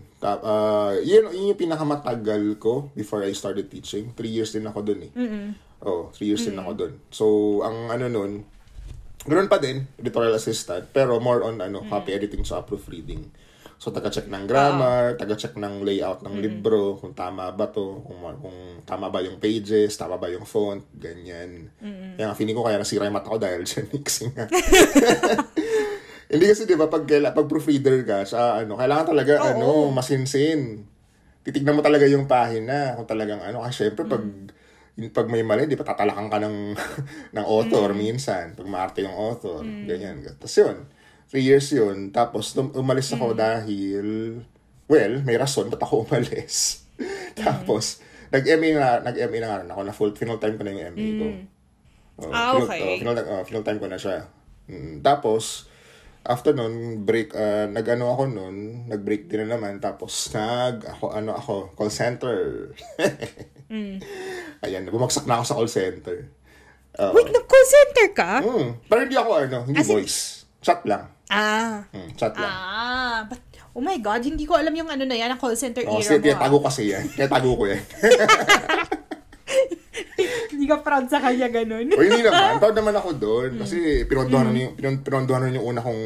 Yun yung pinakamatagal ko before I started teaching. 3 years din ako dun eh. 3 years din ako dun. So, ang ganoon pa din, editorial assistant, pero more on copy editing sa proofreading. So, taga-check ng grammar, taga-check ng layout ng libro, kung tama ba to, kung tama ba yung pages, tama ba yung font, ganyan. Yan, feeling ko kaya nasira yung mata ko dahil dyan, mixing nga. Hindi kasi, di ba, pag proofreader ka, kailangan talaga, masinsin. Titignan mo talaga yung pahina, kung talagang kasi syempre, pag may mali, di ba, tatalakan ka ng author minsan, pag maarte yung author, ganyan. Tapos yun, 3 years yun. Tapos, umalis ako dahil, may rason ba't ako umalis. Tapos, nag-MA na rin ako. Final time ko na yung MA ko. Okay. Final time ko na siya. Tapos, after nun, break, nag-break din na naman. Tapos, call center. Ayan, bumagsak na ako sa call center. Wait, nag-call center ka? Pero hindi ako, hindi voice. Chat lang. Chat lang. But, oh my God, hindi ko alam yung na yan, ang call center era mo. Tinatago kasi yan. Tinatago ko yan. Hindi ka proud sa kanya ganun. O hindi naman. Proud naman ako doon. Kasi pinondohan yung una kong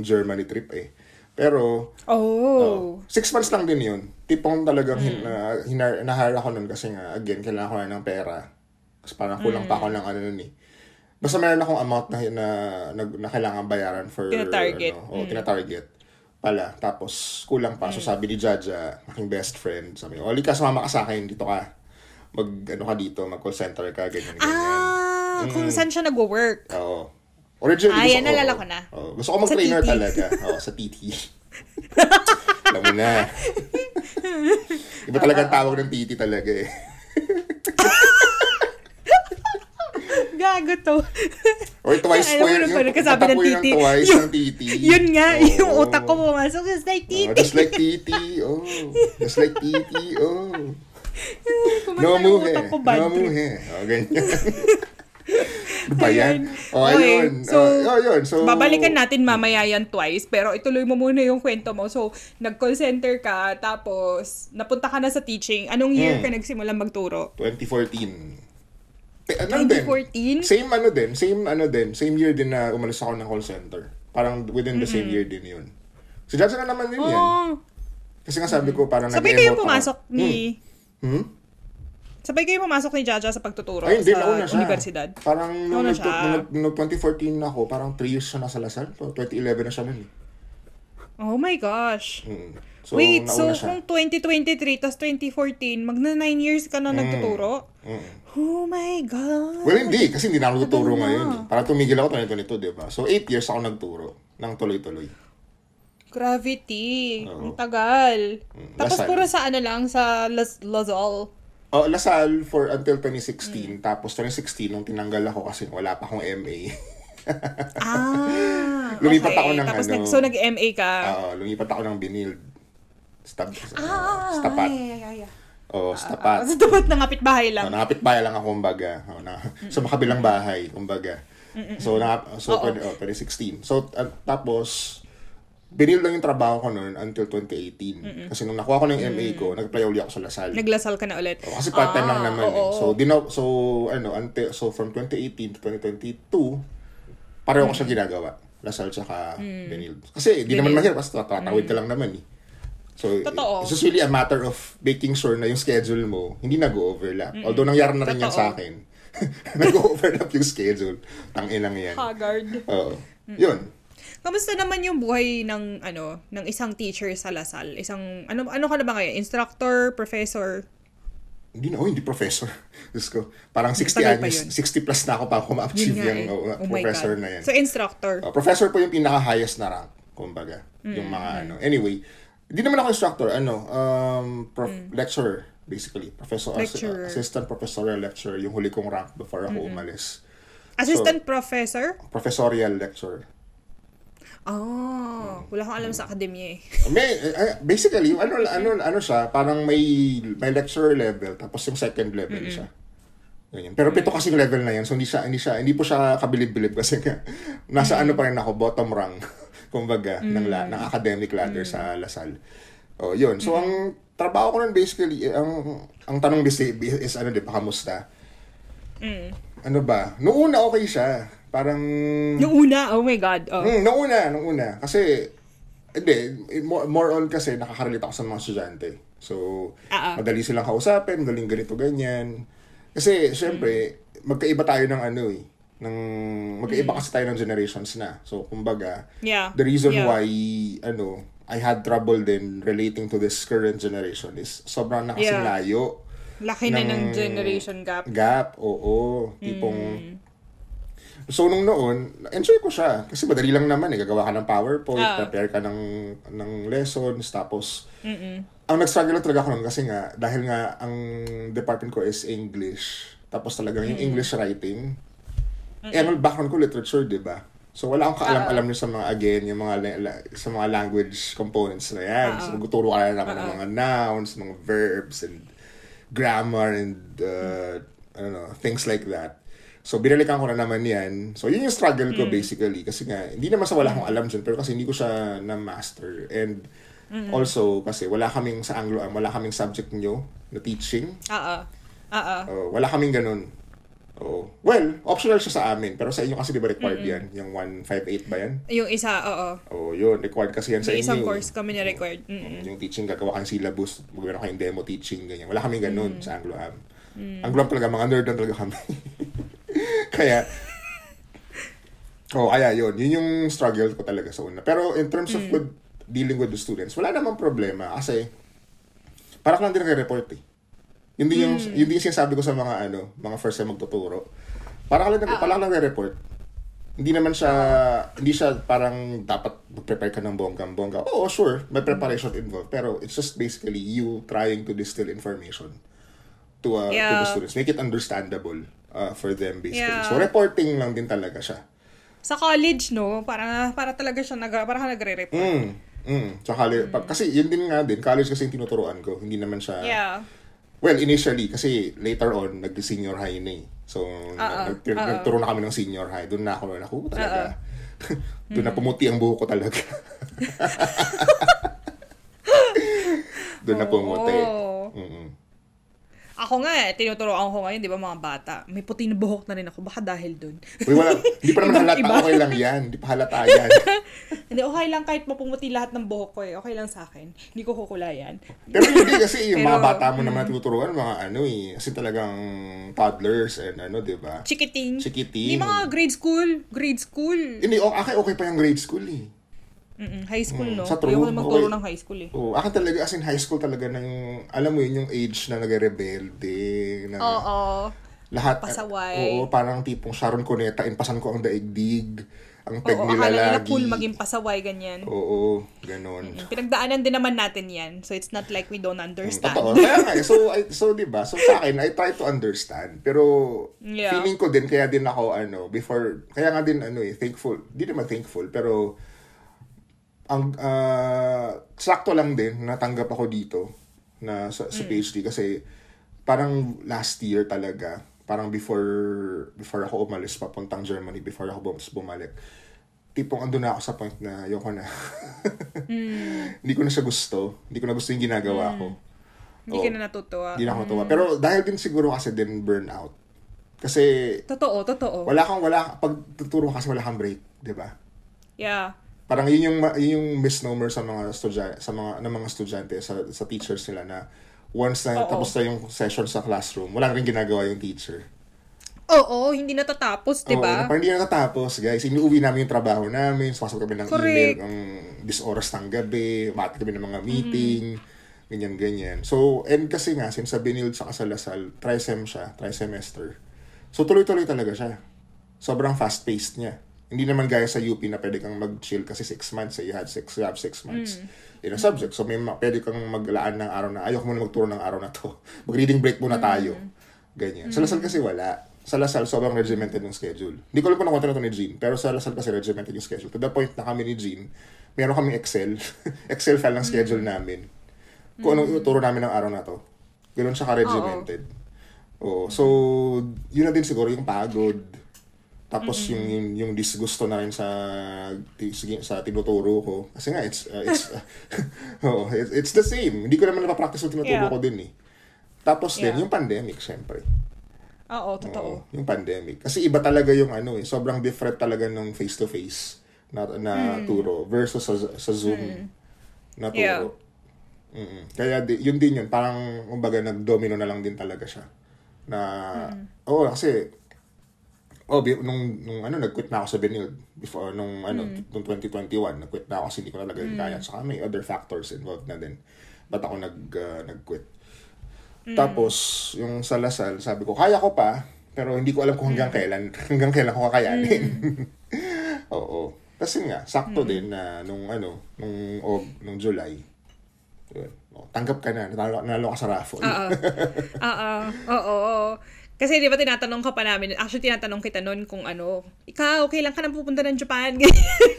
Germany trip eh. Pero, 6 months lang din yun. Tipong talagang hinahire ako nun kasi nga, again, kailangan ko na ng pera. Kasi parang kulang pa ako ng eh. Basta meron akong amount na kailangan bayaran for tina-target pala. Tapos, kulang pa. So, sabi ni Jaja, aking best friend, sabi, Oli, kasama ka sa akin, dito ka. Mag-call center ka, ganyan. Kung saan siya nag-work. Oo. Originally, yan, nalala ko na. Gusto ko mag-trainer talaga. Sa titi. Alam mo na. Iba talaga ang tawag ng titi talaga eh. Gago to. Or Twice po yun. Yung katapoy ng Twice ng titi. Yun nga, yung utak ko pumasok. Just like titi. Just like titi. Just like titi. No muhe. No muhe. Ganyan. ba yan? O, ayun. So, babalikan natin mamaya yan twice. Pero ituloy mo muna yung kwento mo. So, nag-call center ka, tapos napunta ka na sa teaching. Anong year ka nagsimulang magturo? 2014. 2014? Same same year din na umalis ako ng call center. Parang within the same year din yun. So, dyan na naman din yan. Kasi nga sabi ko, parang sabay kayo pumasok ni... Sabay kayo pumasok ni Jaja sa pagtuturo sa universidad. Parang nung 2014 na ako, parang 3 years siya na sa La Salle. 2011 na siya nun. Oh my gosh. So, wait, so kung 2023 tas 2014, magna 9 years ka na nagtuturo? Oh my God. Well, hindi. Kasi hindi na ako nagtuturo ngayon. Parang tumigil ako 2022, diba? So, 8 years ako nagturo ng tuloy-tuloy. Gravity. Ang tagal. Tapos puro sa ano lang, sa Lazal. Oh, La Salle for until 2016. Tapos 2016, nung tinanggal ako kasi wala pa akong MA. Lumipat ako ng tapos ano. So, nag-MA ka? Oo, lumipat ako ng Binild. Stapat. Oo, Stapat. Stapat na kapitbahay lang. No, nakapitbahay lang ako, kumbaga. Sa makabilang bahay, kumbaga. So, 2016. So, tapos... Binil lang yung trabaho ko noon until 2018. Kasi nung nakuha ko ng MA ko, nag-apply uli ako sa La Salle. Nag-Lasal ka na ulit. O, kasi part-time lang naman. So, from 2018 to 2022, pareho ko siya ginagawa. La Salle tsaka Binil. Kasi di naman mahirap kasi tatawid ka lang naman. So, it's really a matter of making sure na yung schedule mo hindi nag-overlap. Although nangyari na rin yan sa akin. Nag-overlap yung schedule. Tangin lang yan. Haggard. Oo. Yun. Kamusta naman yung buhay ng ano, ng isang teacher sa La Salle? Isang ano ka na ba ngayon? Instructor, professor? Hindi professor. Diyos ko. Parang 60 plus na ako pa ma-achieve yung professor na yan. So instructor. Professor po yung pinaka-highest na rank, kumbaga. Yung mga ano. Anyway, hindi naman ako instructor, lecturer basically. Professor assistant professorial lecturer yung huli kong rank before ako umalis. Assistant professor? Professorial lecturer. Wala akong alam sa academia eh. Basically, ano siya, parang may lecturer level, tapos yung second level siya. Ganyan. Pero 7 kasi yung level na yan, so hindi po siya kabilib-bilib kasi nga, nasa ano pa rin ako, bottom rank, kumbaga, ng academic ladder sa La Salle. O, yun. So, ang trabaho ko nun basically, ang tanong is kamusta? Ano ba? Noong una, okay siya. Parang... Noong una? Oh my God. Oh. Noong una. Kasi, more on kasi nakakarelate ako sa mga estudyante. So, madali silang kausapin, magaling ganito, ganyan. Kasi, syempre, magkaiba tayo ng magkaiba kasi tayo ng generations na. So, kumbaga, the reason why, I had trouble then relating to this current generation is sobrang nakasalayo. Laki na ng generation gap. Gap, oo. Tipong... So, noon, enjoy ko siya. Kasi madali lang naman eh. Gagawa ka ng PowerPoint, prepare ka ng lessons, tapos... Ang nag-struggle talaga ako noon kasi nga, dahil nga ang department ko is English, tapos talagang yung English writing, ang background ko literature, diba? So, wala akong kaalam-alam niyo sa mga, sa mga language components na yan. So, magtuturo ka na naman ng mga nouns, mga verbs, and grammar, and things like that. So, binalikan ko na naman yan. So, yun yung struggle ko basically. Kasi nga, hindi naman sa wala akong alam dyan, pero kasi hindi ko siya na-master. And also, kasi wala kaming subject nyo na teaching. Wala kaming ganun. Well, optional siya sa amin. Pero sa inyo kasi di ba required yan? Yung 158 ba yan? Yung isa, yun, required kasi yan sa inyo. Yung isang course kami na required. Yung teaching, gagawa kang syllabus, magawin kayong demo teaching, ganyan. Wala kaming ganun sa Anglo-Am. Anglo-Am talaga, mga nerd lang talaga kami. Kaya, yun yung struggle ko talaga sa una. Pero in terms of dealing with the students, wala namang problema kasi parang lang din nag-report eh. Yun din yung sinasabi ko sa mga first time magtuturo. Parang lang nag-report. Hindi siya parang dapat mag-prepare ka ng bonggang-bongga. Oo, sure, may preparation involved. Pero it's just basically you trying to distill information to the students. Make it understandable. For them basically. Yeah. So, reporting lang din talaga siya. Sa college, no? Para talaga siya parang nagre-report. Sa college. Kasi, yun din nga din. College kasi yung tinuturoan ko. Hindi naman siya... Well, initially, kasi later on, nag-senior high na eh. So, nagturo na kami ng senior high. Doon na ako, naku, talaga. Doon na pumuti ang buhok ko talaga. Doon na pumuti. Mm-hmm. Ako nga eh, tinuturoan ko ngayon, di ba mga bata? May puti na buhok na rin ako, baka dahil doon. Uy, wala, hindi pa naman halata, okay lang yan. Hindi pa halata yan. Hindi, okay lang kahit mapumuti lahat ng buhok ko eh. Okay lang sa akin. Hindi ko kukulayan. Pero hindi kasi yung mga bata mo naman tinuturoan, mga ano eh. Kasi talagang toddlers and ano, di ba? Chikiting. Hindi mga grade school. Hindi, okay pa yung grade school eh. High school, no? Sa true. Ayaw ko na magturo ng high school, eh. Oo, akin talaga, as in high school talaga na yung, alam mo yun, yung age na nag-rebelde. Na lahat. Pasaway. Oo, parang tipong Sharon Cuneta, inpasan ko ang daigdig. Ang peg nila lagi. Akala nila cool maging pasaway, ganyan. Oo, ganun. Pinagdaanan din naman natin yan. So, it's not like we don't understand. Totoo. Kaya nga, so diba? So, sa akin, I try to understand. Pero, feeling ko din, kaya din ako, kaya nga din, thankful. Di naman thankful, pero, ang sakto lang din natanggap ako dito na sa PhD kasi parang last year talaga, parang before ako umalis papuntang Germany, before ako bumalik, tipong andun na ako sa point na ayoko na. Hindi ko na siya gusto, hindi ko na gusto yung ginagawa ko. Hindi ka na natutuwa. Hindi na ako natuwa. Pero dahil din siguro kasi din burnout. Kasi totoo. Wala kang pag tuturo kasi wala kang break, 'di ba? Yeah. Parang yun yung misnomer sa mga estudyante, sa teachers nila na once na tapos na yung session sa classroom, wala rin ginagawa yung teacher. Oo, hindi natatapos, di ba? Parang hindi natatapos, guys. Inuwi namin yung trabaho namin, sumasok kami ng email, ang disoras ng gabi, mati kami ng mga meeting, ganyan-ganyan. So, and kasi nga, since sa Benilde sa La Salle, tri-semester. So, tuloy-tuloy talaga siya. Sobrang fast-paced niya. Hindi naman gaya sa UP na pwede kang mag-chill kasi 6 months. You have 6 months in a subject. So, pwede kang maglaan ng araw na, ayoko muna magturo ng araw na to. Mag-reading break muna tayo. Ganyan. Sa La Salle kasi wala. Sa La Salle, sobrang regimented yung schedule. Hindi ko alam kung nakunta na ito ni Jean, pero sa La Salle kasi regimented yung schedule. To the point na kami ni Jean, meron kami Excel file ng schedule namin. Kung anong ituturo namin ng araw na to. Ganoon siya ka-regimented. Oo. So, yun na din siguro yung pagod. Tapos yung disgusto na rin sa tinuturo ko. Kasi nga it's the same. Hindi ko naman napapractice yung tinuturo ko din eh. Tapos din yung pandemic syempre. Oo, totoo. Yung pandemic. Kasi iba talaga yung sobrang different talaga ng face to face na turo versus sa Zoom na turo. Kaya yun din yun, parang kumbaga nagdomino na lang din talaga siya. Na kasi nag-quit na ako sa Benilde before nung 2021, nag-quit na ako kasi hindi ko talaga kaya. Saka may other factors involved na din. Ba't ako nag-quit? Tapos, yung sa La Salle, sabi ko, kaya ko pa, pero hindi ko alam kung hanggang kailan ko kakayanin. Oo. Kasi nga, sakto din na nung July. Tanggap ka na, nanalo ka sa raffle. Oo. Kasi di ba tinatanong ka pa namin, actually tinatanong kita noon kung ikaw, kailan ka na pupunta ng Japan?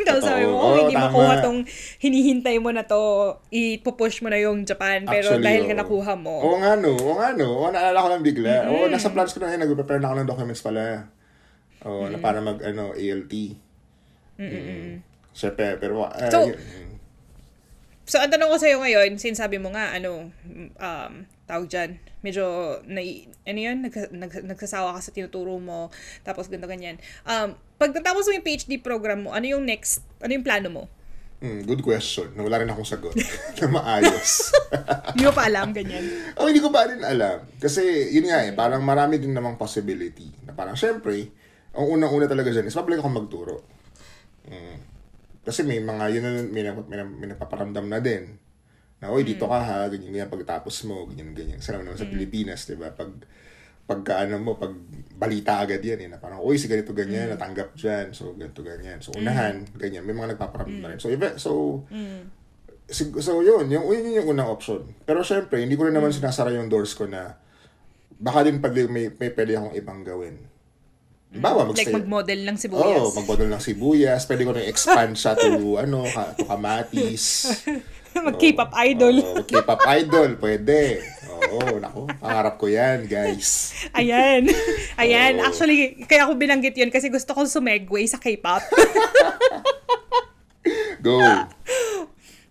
Tapos sabi mo, hindi makuha tong hinihintay mo na to, ipupush mo na yung Japan, pero actually, dahil ka nakuha mo. Oo nga no, naalala ko lang bigla. Oo, nasa plans ko na yun, nag-prepare na ako ng documents pala. Na para mag, ALT. Siyempre, pero, So, ang tanong ko sa'yo ngayon, sinasabi mo nga, tawag dyan, medyo, nagsasawa ka sa tinuturo mo, tapos ganyan. Pag natapos mo yung PhD program mo, ano yung plano mo? Good question. Wala rin akong sagot na maayos. Hindi mo pa alam, ganyan? Hindi ko pa rin alam. Kasi, yun nga parang marami din namang possibility. Na parang, syempre, ang unang-una talaga dyan is, pabalik akong magturo. Kasi may mga, may napaparamdam na din. Na, dito ka ha, ganyan-ganyan pagkatapos mo, ganyan-ganyan. Kasi naman sa Pilipinas, diba? Pag balita agad yan, na parang, si ganito ganyan, natanggap dyan, so ganito ganyan. So, unahan, ganyan. May mga nagpaparamdam na rin. So, yun yung unang option. Pero, syempre, hindi ko rin naman sinasara yung doors ko na, baka din pag may pwede akong ibang gawin. Bawa, mag-model ng sibuyas. Oo, mag-model ng sibuyas. Pwede ko nang expand siya to kamatis. Mag-K-pop idol. Pwede. Oo. Oo, naku, pangarap ko yan, guys. Ayan. Ayan. Oh. Actually, kaya ako binanggit yun kasi gusto kong sumegway sa K-pop. Go.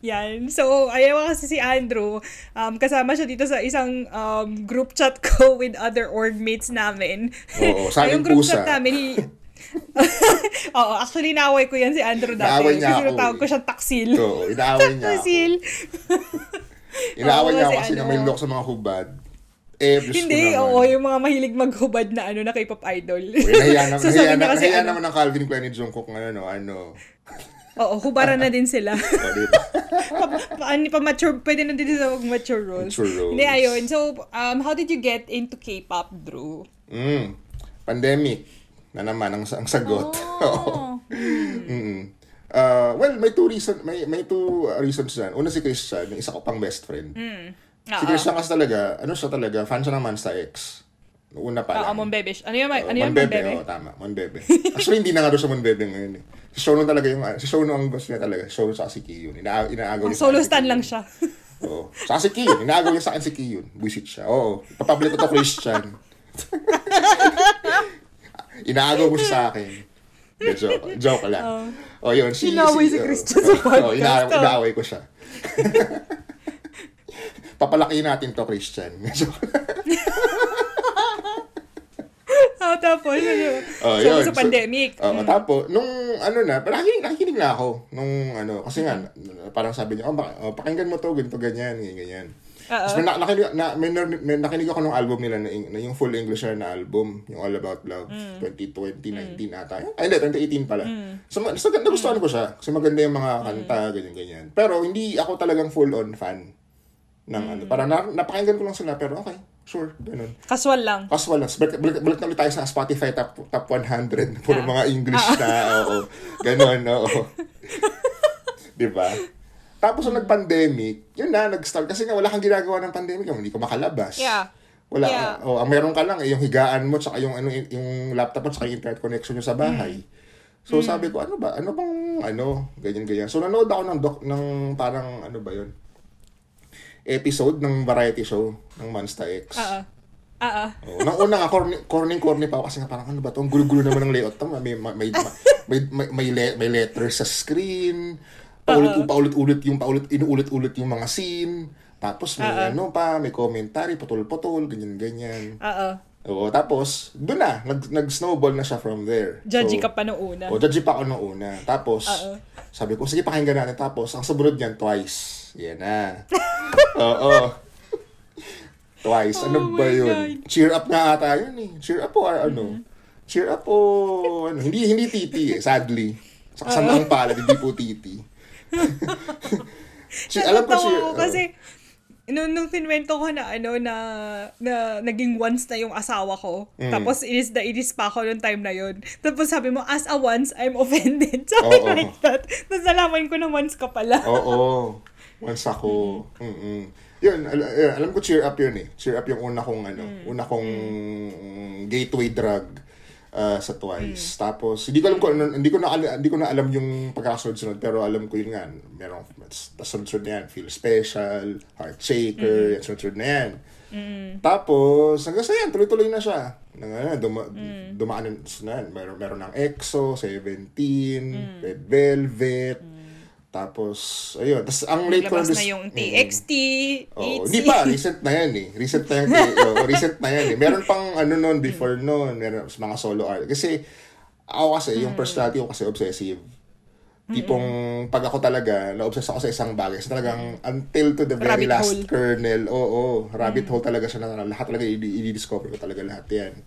Yan. So, ayaw kasi si Andrew. Kasama siya dito sa isang group chat ko with other org mates namin. Oo, sa aming group pusa. Chat namin, oo, actually, naaway ko yan si Andrew dati. Naaway niya ako. Sinatawag ko siyang taksil. Oo, inaaway niya ako. Taksil. Inaaway niya ako kasi na may look sa mga hubad. Eh, hindi, oo, yung mga mahilig maghubad na na K-pop idol. Nahiya naman ang Calvin Klein ni Jungkook ngayon, oo, hubaran na din sila. Pa-mature, pwede na din sila mag-mature roles. Hindi, ayun. So, how did you get into K-pop, Drew? Pandemic na naman ang sagot. Oh. Well, may two reasons dyan. Una si Christian, isa ko pang best friend. Si Christian kasi talaga, fan siya ng Monsta X. Una pa lang. Oo, Monbebe. Ano yung Monbebe? Oo, tama. Monbebe. Actually, hindi na nga doon sa Monbebe ngayon eh. Si Shono talaga yung, si Shono ang gusto niya talaga. Shono sa si Kiyun. Inaagaw niya sa solo stand lang siya. Oo. Sa si Kiyun. Inaagaw niya sa akin si Kiyun. Buisit siya. Oo. Papublic ko to Christian. Inaagaw mo siya sa akin. Joke lang. Oh, yun. Inaaway si Christian sa podcast. Oo, inaaway ko siya. Papalakihin natin to, Christian. Joke tapos, so, sa pandemic. Tapos, nung nakikinig na ako. Nung kasi nga, parang sabi niya, pakinggan mo to, ganito, ganyan. Tapos may nakinig ako ng album nila, na yung full English na album, yung All About Love, 2019 ata. Ay, hindi, 2018 pala. So, nagustuhan ko siya, kasi maganda yung mga kanta, ganyan. Pero, hindi ako talagang full-on fan ng Parang napakinggan ko lang sila, pero okay. Sure, ganun. Casual lang. Balik na ulit tayo sa Spotify top 100. Puro mga English na, oo. Ganun, oo. Diba? Tapos nung nag-pandemic, yun na, nag-start. Kasi nga, wala kang ginagawa ng pandemic. Hindi ka makalabas. Yeah. Wala. Yeah. Ang meron ka lang, yung higaan mo, tsaka yung laptop mo, tsaka yung internet connection nyo sa bahay. So, sabi ko, ganyan. So, nanood ako ng parang, episode ng variety show ng Monsta X. Nang una nga, corny pa ako kasi nga parang ano ba ito? Ang gulo-gulo naman ng layout. May letters sa screen. Paulit-ulit yung mga scene. Tapos may may commentary, putol-putol, ganyan-ganyan. Oo, tapos, doon na, nag-snowball na siya from there. Judgy ka pa noong una. Oo, judgy pa ako noong una. Tapos, sabi ko, sige, pakinggan natin. Tapos, ang sumunod niyan, Twice. Yan na. Oo. Twice. Ano ba yun? God. Cheer Up nga ata yun eh. Cheer Up o Cheer Up o Hindi titi eh, sadly. Saksan lang pala, hindi po titi. Alam ko siya. Kasi, nung tinwento ko na na naging once na yung asawa ko. Tapos inis pa ako noong time na yun. Tapos sabi mo, as a once, I'm offended. Something like that. Tapos alaman ko na once ka pala. Oo. Once ako. Yun, alam ko Cheer Up yun eh. Cheer Up yung una kong gateway drug sa Twice. Tapos hindi ko na alam yung pagkasunod-sunod, pero alam ko yun nga, merong sunod-sunod na yan, Feel Special, Heart Shaker, sunod-sunod na yan. Tapos hanggang sa yan, tuloy-tuloy na siya. Dumaan na yan, meron ng EXO, 17, Red Velvet, tapos, ayun. Tapos, ang late ko na yung TXT, hindi pa. Recent na yan eh. Meron pang before noon. Meron mga solo art. Kasi, ako kasi, yung personality ko kasi obsessive. Tipong, pag ako talaga, na-obsess ako sa isang bagay. So, talagang, until to the very last kernel. Rabbit hole talaga siya na lahat talaga. I-discover ko talaga lahat yan.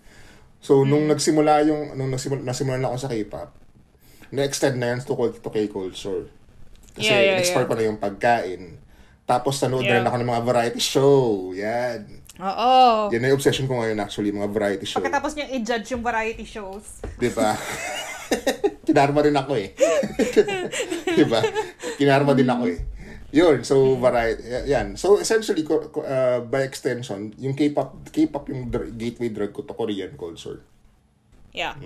So, nung nagsimula na ako sa K-pop, na-extend na yan to K-culture. Kasi expert ko na yung pagkain. Tapos nanood na rin ako ng mga variety show. Yan. Oo. Yan na yung obsession ko ngayon actually, mga variety show. Pagkatapos niyang i-judge yung variety shows. Diba? Kinarma rin ako eh. Diba? Kinarma din ako eh. Yun, so variety. Yan. So essentially, by extension, yung K-pop yung gateway drug ko to Korean culture. Yeah.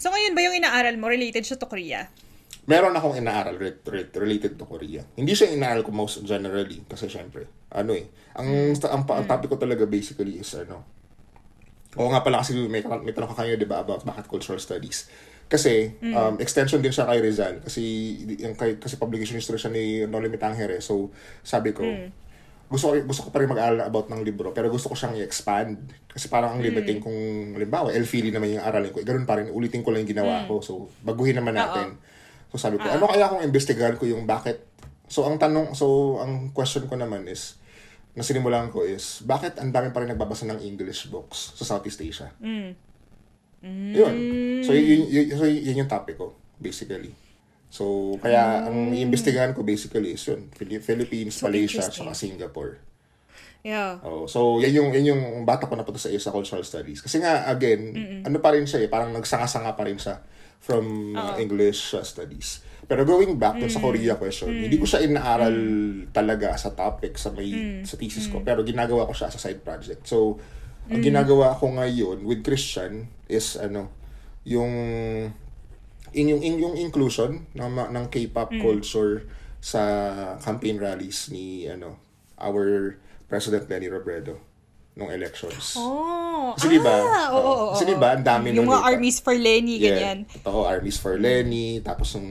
So ngayon ba yung inaaral mo related siya to Korea? meron akong inaaral related to Korea. Hindi siya inaaral ko most generally kasi syempre, ano eh. Ang topic ko talaga basically is ano. Oo nga pala kasi may tanong ka kayo, di ba, about bakit cultural studies. Kasi extension din siya kay Rizal kasi publication history siya ni Noli Me Tangere. So sabi ko, gusto ko pa rin mag-aral about ng libro pero gusto ko siyang i-expand kasi parang ang limiting kung halimbawa Elfili naman yung aralin ko, ganoon pa rin, ulitin ko lang yung ginawa ko, so baguhin naman natin. So sabi ko, ano kaya kung investigahan ko yung bakit. So ang question ko naman is, na sinimulan ko is, bakit ang dami pa rin nagbabasa ng English books sa Southeast Asia? Yun. So yun yung topic ko basically. So kaya ang iimbestigahan ko basically is yun, Philippines, so Malaysia, saka Singapore. Yeah. Oh, so yan yung bata ko na pato sa cultural studies. Kasi nga again, ano pa rin siya eh, parang nagsanga-sanga pa rin siya from English studies. Pero going back dun sa Korea question, hindi ko siya inaaral talaga sa topic sa thesis ko, pero ginagawa ko siya as a side project. So ang ginagawa ko ngayon with Christian is ano, yung inclusion ng K-pop culture sa campaign rallies ni ano, our President Lenny Robredo nung elections. Oh. Kasi diba? Kasi diba, ang dami nung mga armies for Lenny, ganyan. Totoo, armies for Lenny, tapos yung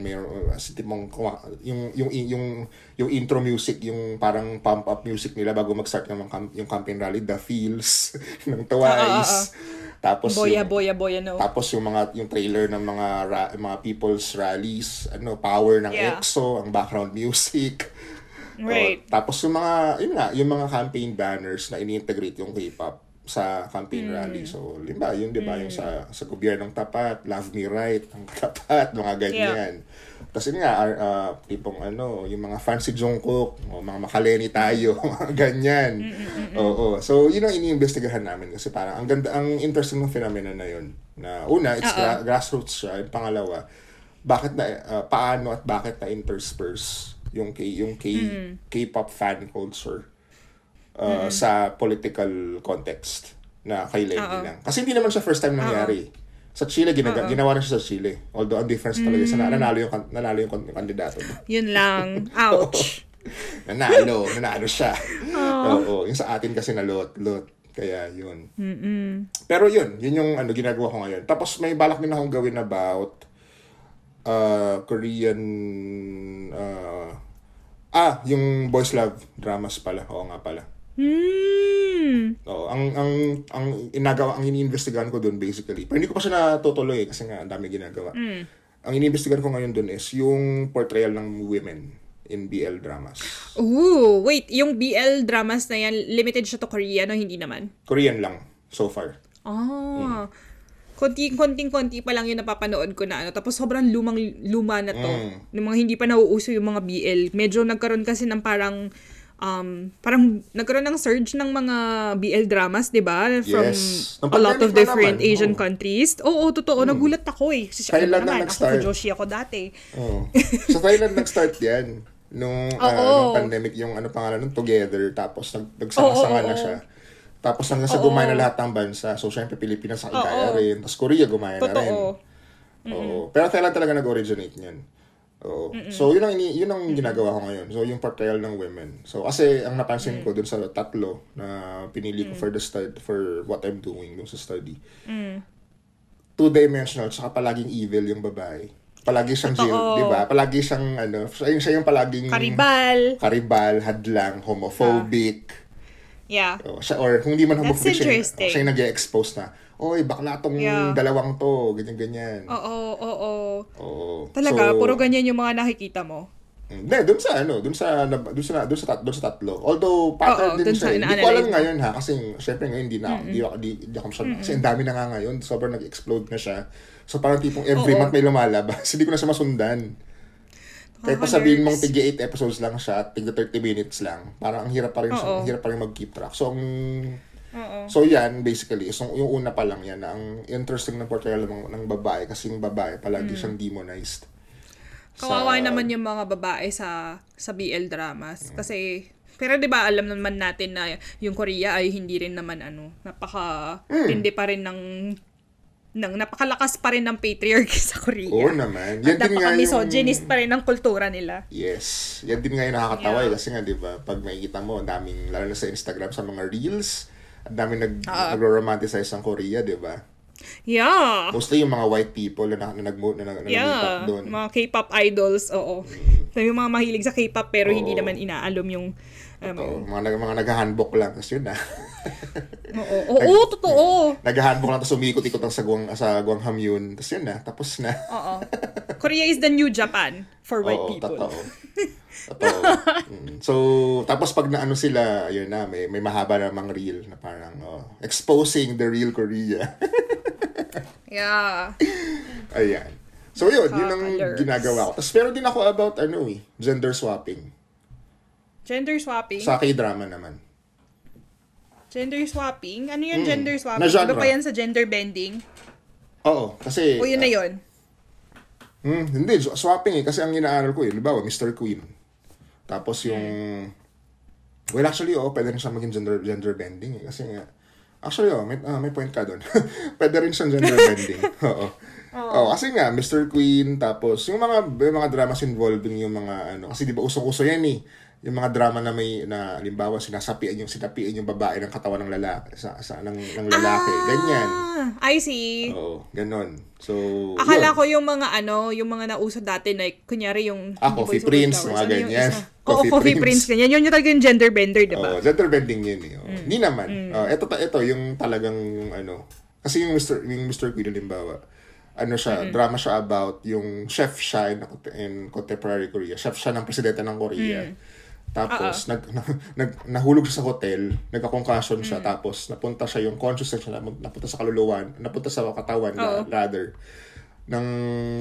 yung intro music, yung parang pump up music nila bago mag-start yung campaign rally, The Feels ng Twice. Tapos boya no. Tapos yung trailer ng mga people's rallies, ano, power ng EXO, ang background music. Right. O, tapos yung mga campaign banners na ini-integrate yung K-pop sa campaign rally. So, limba, yun 'di ba, yung sa gobyernong tapat, Love Me Right, ang tapat, mga ganyan. Tapos yun nga, tipong ano, yung mga fancy Jungkook, o mga makaleni tayo, mga ganyan. Oo. So, yun ang iniimbestigahan namin kasi parang ang interesting ng phenomenon na yun. Na una, it's grassroots siya. At pangalawa, paano at bakit na intersperse yung K-pop fan culture sa political context na kay Lenny lang. Kasi hindi naman siya first time nangyari. Sa Chile, ginawa na siya sa Chile. Although, ang difference talaga sa nanalo yung kandidato. Yun lang. Ouch. nanalo siya. Oo. Yung sa atin kasi nalot. Kaya yun. Pero yun yung ano, ginagawa ko ngayon. Tapos may balak din akong gawin about Korean... yung Boys Love dramas pala. Oo nga pala. Oo, ang iniimbestigahan ko doon basically. Pero hindi ko pa siya natutuloy kasi nga ang dami ginagawa. Ang iniimbestigahan ko ngayon doon is yung portrayal ng women in BL dramas. Ooh, wait, yung BL dramas na yan, limited siya to Korea, no? Hindi naman. Korean lang so far. Oh. Konting-konting pa lang yung napapanood ko na ano. Tapos sobrang luma na to. Yung mga hindi pa nauuso yung mga BL. Medyo nagkaroon kasi ng parang nagkaroon ng surge ng mga BL dramas, di ba? From a lot of different Asian countries. Oo, totoo. Nagulat ako eh. Kasi Thailand na nag-start. Ako, Joshi ako dati. Oh. Sa Thailand nag-start yan. Nung pandemic, yung ano pangalan nun, Together. Tapos nagsama-sama na siya. Tapos hanggang sa gumaya na lahat ng bansa. So, syempre, Pilipinas ang ikaya rin. Tapos Korea gumaya na rin. Pero Thailand talaga nag-originate niyan. So, yun ang ginagawa ko ngayon. So, yung portrayal ng women. So, kasi ang napansin ko dun sa tatlo na pinili ko for what I'm doing dun sa study. Two-dimensional, tsaka palaging evil yung babae. Palagi siyang jail, di ba? Palagi siyang, ano, siya yung palaging... Karibal, hadlang, homophobic... Yeah. Or kung di man homophobic siya yung nag-expose na, oy, bakla tong dalawang to, ganyan-ganyan. Oo. Talaga, so, puro ganyan yung mga nakikita mo? Hindi, dun sa tatlo. Although, pattern din siya. Hindi ko alam ngayon ha, kasi syempre ngayon di ako masyadong. Kasi ang dami na nga ngayon, sobrang nag-explode na siya. So parang tipong every month may lumalabas, hindi ko na siya masundan. Kahit pa sabihin mong tig-8 episodes lang siya at tig-30 minutes lang, parang ang hirap pa rin siya, ang hirap pa rin mag-keep track. So yan, basically, yung una pa lang yan, ang interesting na portrayal ng babae, kasi yung babae palagi siyang demonized. Kawawa naman yung mga babae sa BL dramas. Kasi, pero di ba alam naman natin na yung Korea ay hindi rin naman ano, napaka-tindi pa rin ng ng napakalakas pa rin ng patriarchy sa Korea. Oo naman. Yan din nga yung misogynist pa rin ng kultura nila. Yes. Yan din nga yung nakakatawa. Yeah. Kasi nga, di ba, pag makikita mo, ang daming, lalo na sa Instagram, sa mga reels, ang daming nagro-romanticize ang Korea, di ba? Yeah. Mostly yung mga white people na nag-meet up doon. Mga K-pop idols, oo. Yung mga mahilig sa K-pop pero hindi naman inaalum yung mga nag-handbook lang. Tapos yun na. Oo, totoo. Nag-handbook lang tapos umikot-ikot ang sa Gwangham yun. Tapos yun na, tapos na. Oo. Korea is the new Japan for white people. Oo, totoo. So, tapos pag naano sila, yun na, may mahaba namang reel na parang exposing the real Korea. Yeah. Ayan. So yun, yun ang ginagawa ko. Tapos meron din ako about gender swapping. Gender swapping? Sa K-drama naman. Gender swapping? Ano yung gender swapping? Ano pa yan sa gender bending? Oo, kasi... O yun na yun? Hindi, swapping kasi ang inaaral ko yun. Halimbawa, Mr. Queen. Tapos yung... Well, actually, pwede rin siya maging gender bending kasi nga... Actually, may point ka doon. Pwede rin siyang gender bending. Oo. Oh, kasi nga Mr. Queen tapos yung mga dramas involving yung mga kasi di ba usong-uso yan eh. Yung mga drama na halimbawa sinasapian yung babae ng katawan ng lalaki ng lalaki. Ganyan. I see. Oo, ganun. So akala ko yung mga nauso dati like kunyari yung coffee prince mga ganyan. Coffee prince ganyan. Yun yung talaga yung gender bender, di ba? Oh, gender bending yun eh. Hindi naman. Ito yung talagang kasi yung Mr. Queen halimbawa siya, drama siya about yung chef siya in contemporary Korea. Chef siya ng presidente ng Korea. Tapos, nahulog siya sa hotel, nagka-concussion siya, tapos napunta siya yung consciousness siya, napunta sa katawan ladder ng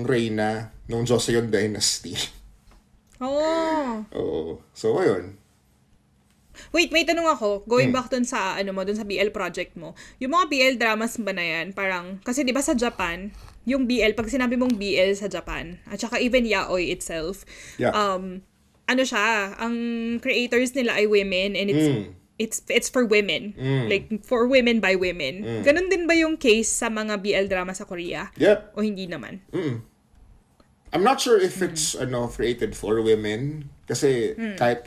reyna ng Joseon Dynasty. So, ayun. Wait, may tanong ako. Going back dun sa, dun sa BL project mo. Yung mga BL dramas ba na yan? Parang, kasi diba sa Japan, yung BL, pag sinabi mong BL sa Japan, at saka even yaoi itself, ang creators nila ay women and it's for women. Like, for women by women. Ganun din ba yung case sa mga BL drama sa Korea? Yep. O hindi naman? I'm not sure if it's created for women kasi kahit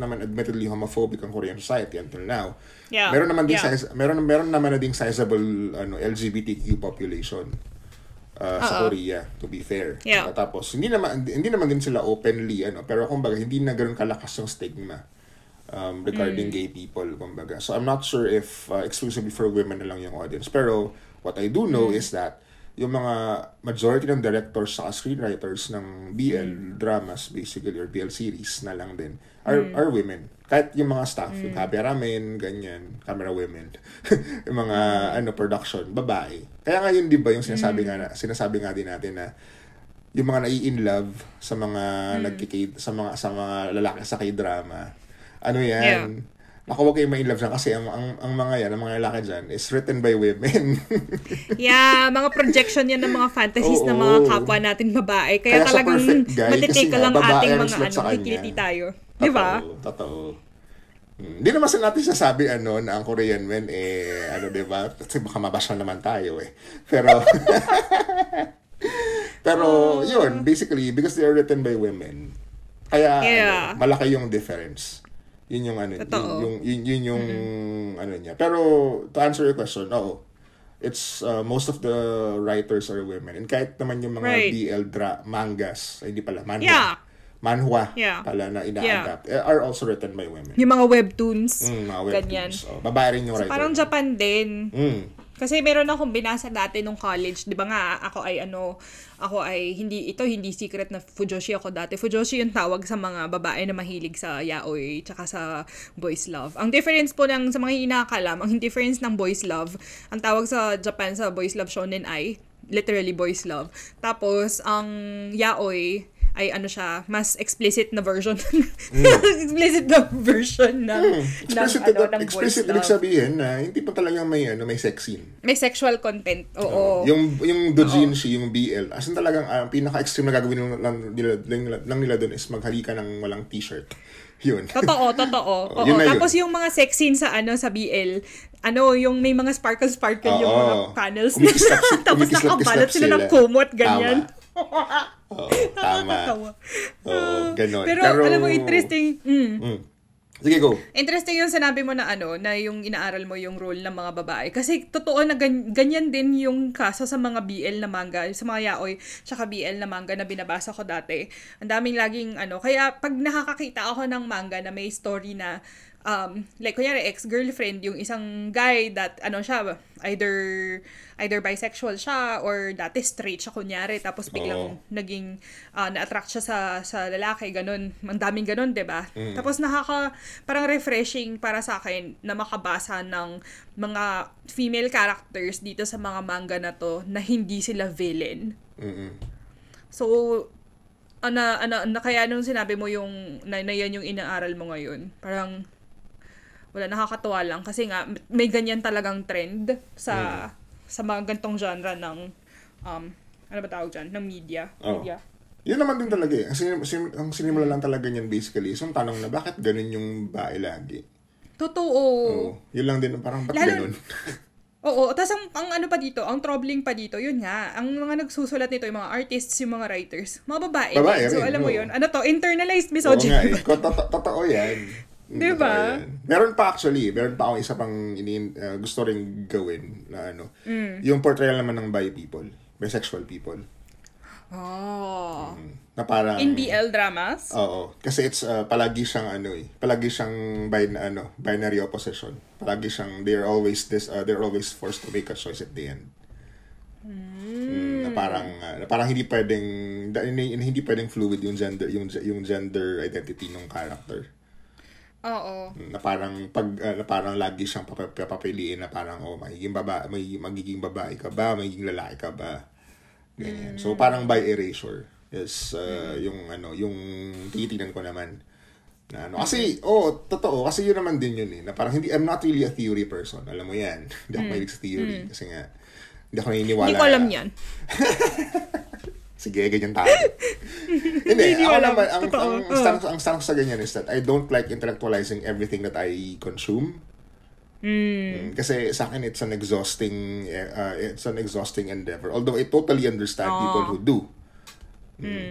naman admittedly homophobic ang Korean society until now. Yeah. Meron naman din meron naman na ding sizable LGBTQ population sa Korea to be fair. Yeah. Tapos hindi naman din sila openly pero kumbaga hindi na ganoon kalakas yung stigma regarding gay people kumbaga. So I'm not sure if exclusively for women na lang yung audience pero what I do know is that yung mga majority ng directors sa screenwriters ng BL dramas basically or BL series na lang din are women. Kahit yung mga staff, yung cameramen, ganyan, camera women, yung mga production, babae. Kaya nga yun, di ba, yung sinasabi nga din natin na yung mga nai-in love sa mga sa mga lalaki sa K-drama. Ako, huwag kayo ma-in love dyan kasi ang mga yan, ang mga lalaki dyan is written by women. Yeah, mga projection yan ng mga fantasies ng mga kapwa natin babae. Kaya talagang matitake lang ating mga kikiliti tayo. Di ba? Totoo. Hindi naman sa natin sasabi na ang Korean men di ba? Kasi baka mabasya naman tayo Pero yun, basically because they are written by women. Kaya malaki yung difference. Yun yung niya. Pero to answer your question, it's most of the writers are women. And kahit naman yung mga BL mangas, manhwa. Yeah. Manhwa pala na ina-adapt. Yeah. Are also written by women. Yung mga webtoons. Mga webtoons. Babae rin yung writer. So, parang Japan din. Kasi meron akong binasa dati nung college, 'di ba nga ako ay hindi secret na fujoshi ako dati. Fujoshi yung tawag sa mga babae na mahilig sa yaoi tsaka sa boys love. Ang difference po ng sa mga inakalam, ang difference ng boys love, ang tawag sa Japan sa boys love shonen ay literally boys love. Tapos ang yaoi ay ano siya, mas explicit na version. Explicit na version ng explicit ng, ano, ng explicit voice love. Sabihin na hindi pa talaga may ano, may sex scene. May sexual content. Oo. Yung doujinshi, yung BL. As in talagang pinaka-extreme na gagawin lang nila doon is maghalikan ng walang t-shirt. Yun. Totoo. Oo. Yun tapos yung mga sex scene sa ano sa BL, yung may mga sparkle yung mga panels. Tapos nakabalot sila ng kumot ganyan. Tama. Ganun. Pero alam mo interesting. Sige, go. Interesting yung sinabi mo na na yung inaaral mo yung role ng mga babae. Kasi totoo na ganyan din yung kaso sa mga BL na manga, sa mga yaoi, tsaka BL na manga na binabasa ko dati. Ang daming laging Kaya pag nakakakita ako ng manga na may story na like kunyari ex-girlfriend yung isang guy that siya either bisexual siya or dati straight siya kunyari tapos biglang naging na-attract siya sa lalaki ganun, ang daming ganun 'di ba? Tapos parang refreshing para sa akin na makabasa ng mga female characters dito sa mga manga na to na hindi sila villain. So kaya nung sinabi mo yung na yan yung inaaral mo ngayon, parang wala, nakakatuwa lang kasi nga may ganyan talagang trend sa mga gantong genre ng ano ba tawag dyan? Ng media. Yun naman din talaga eh. Ang sinimula lang talaga niyan basically. So, tanong na bakit ganun yung bae lagi? Totoo. Yun lang din, parang ba't ganun? Oo, tapos ang ano pa dito, ang troubling pa dito, yun nga, ang mga nagsusulat nito, yung mga artists, yung mga writers, mga babae so alam mo yun, internalized misogyny. Totoo yan. Diba? Meron pa akong isa pang gusto rin gawin na yung portrayal naman ng bisexual people. Na parang in BL dramas? Oo. Kasi it's palagi siyang palagi siyang binary opposition. Palagi siyang they're always forced to make a choice at the end. Na parang hindi pwedeng fluid yung gender identity ng character. Oo. Na parang parang lagi siyang papapiliin na parang magiging babae ka ba, magiging lalaki ka ba. Ganyan. So parang by erasure is yung titingnan ko naman na kasi totoo kasi yun naman din yun na parang hindi, I'm not really a theory person, alam mo yan. Hindi ako mahilig sa theory kasi nga hindi ako naniniwala. Hindi ko alam yan. Sige, ganyan tayo. Hindi ako naman ang stance ko sa ganyan is that I don't like intellectualizing everything that I consume. Kasi sa akin it's an exhausting endeavor, although I totally understand people who do.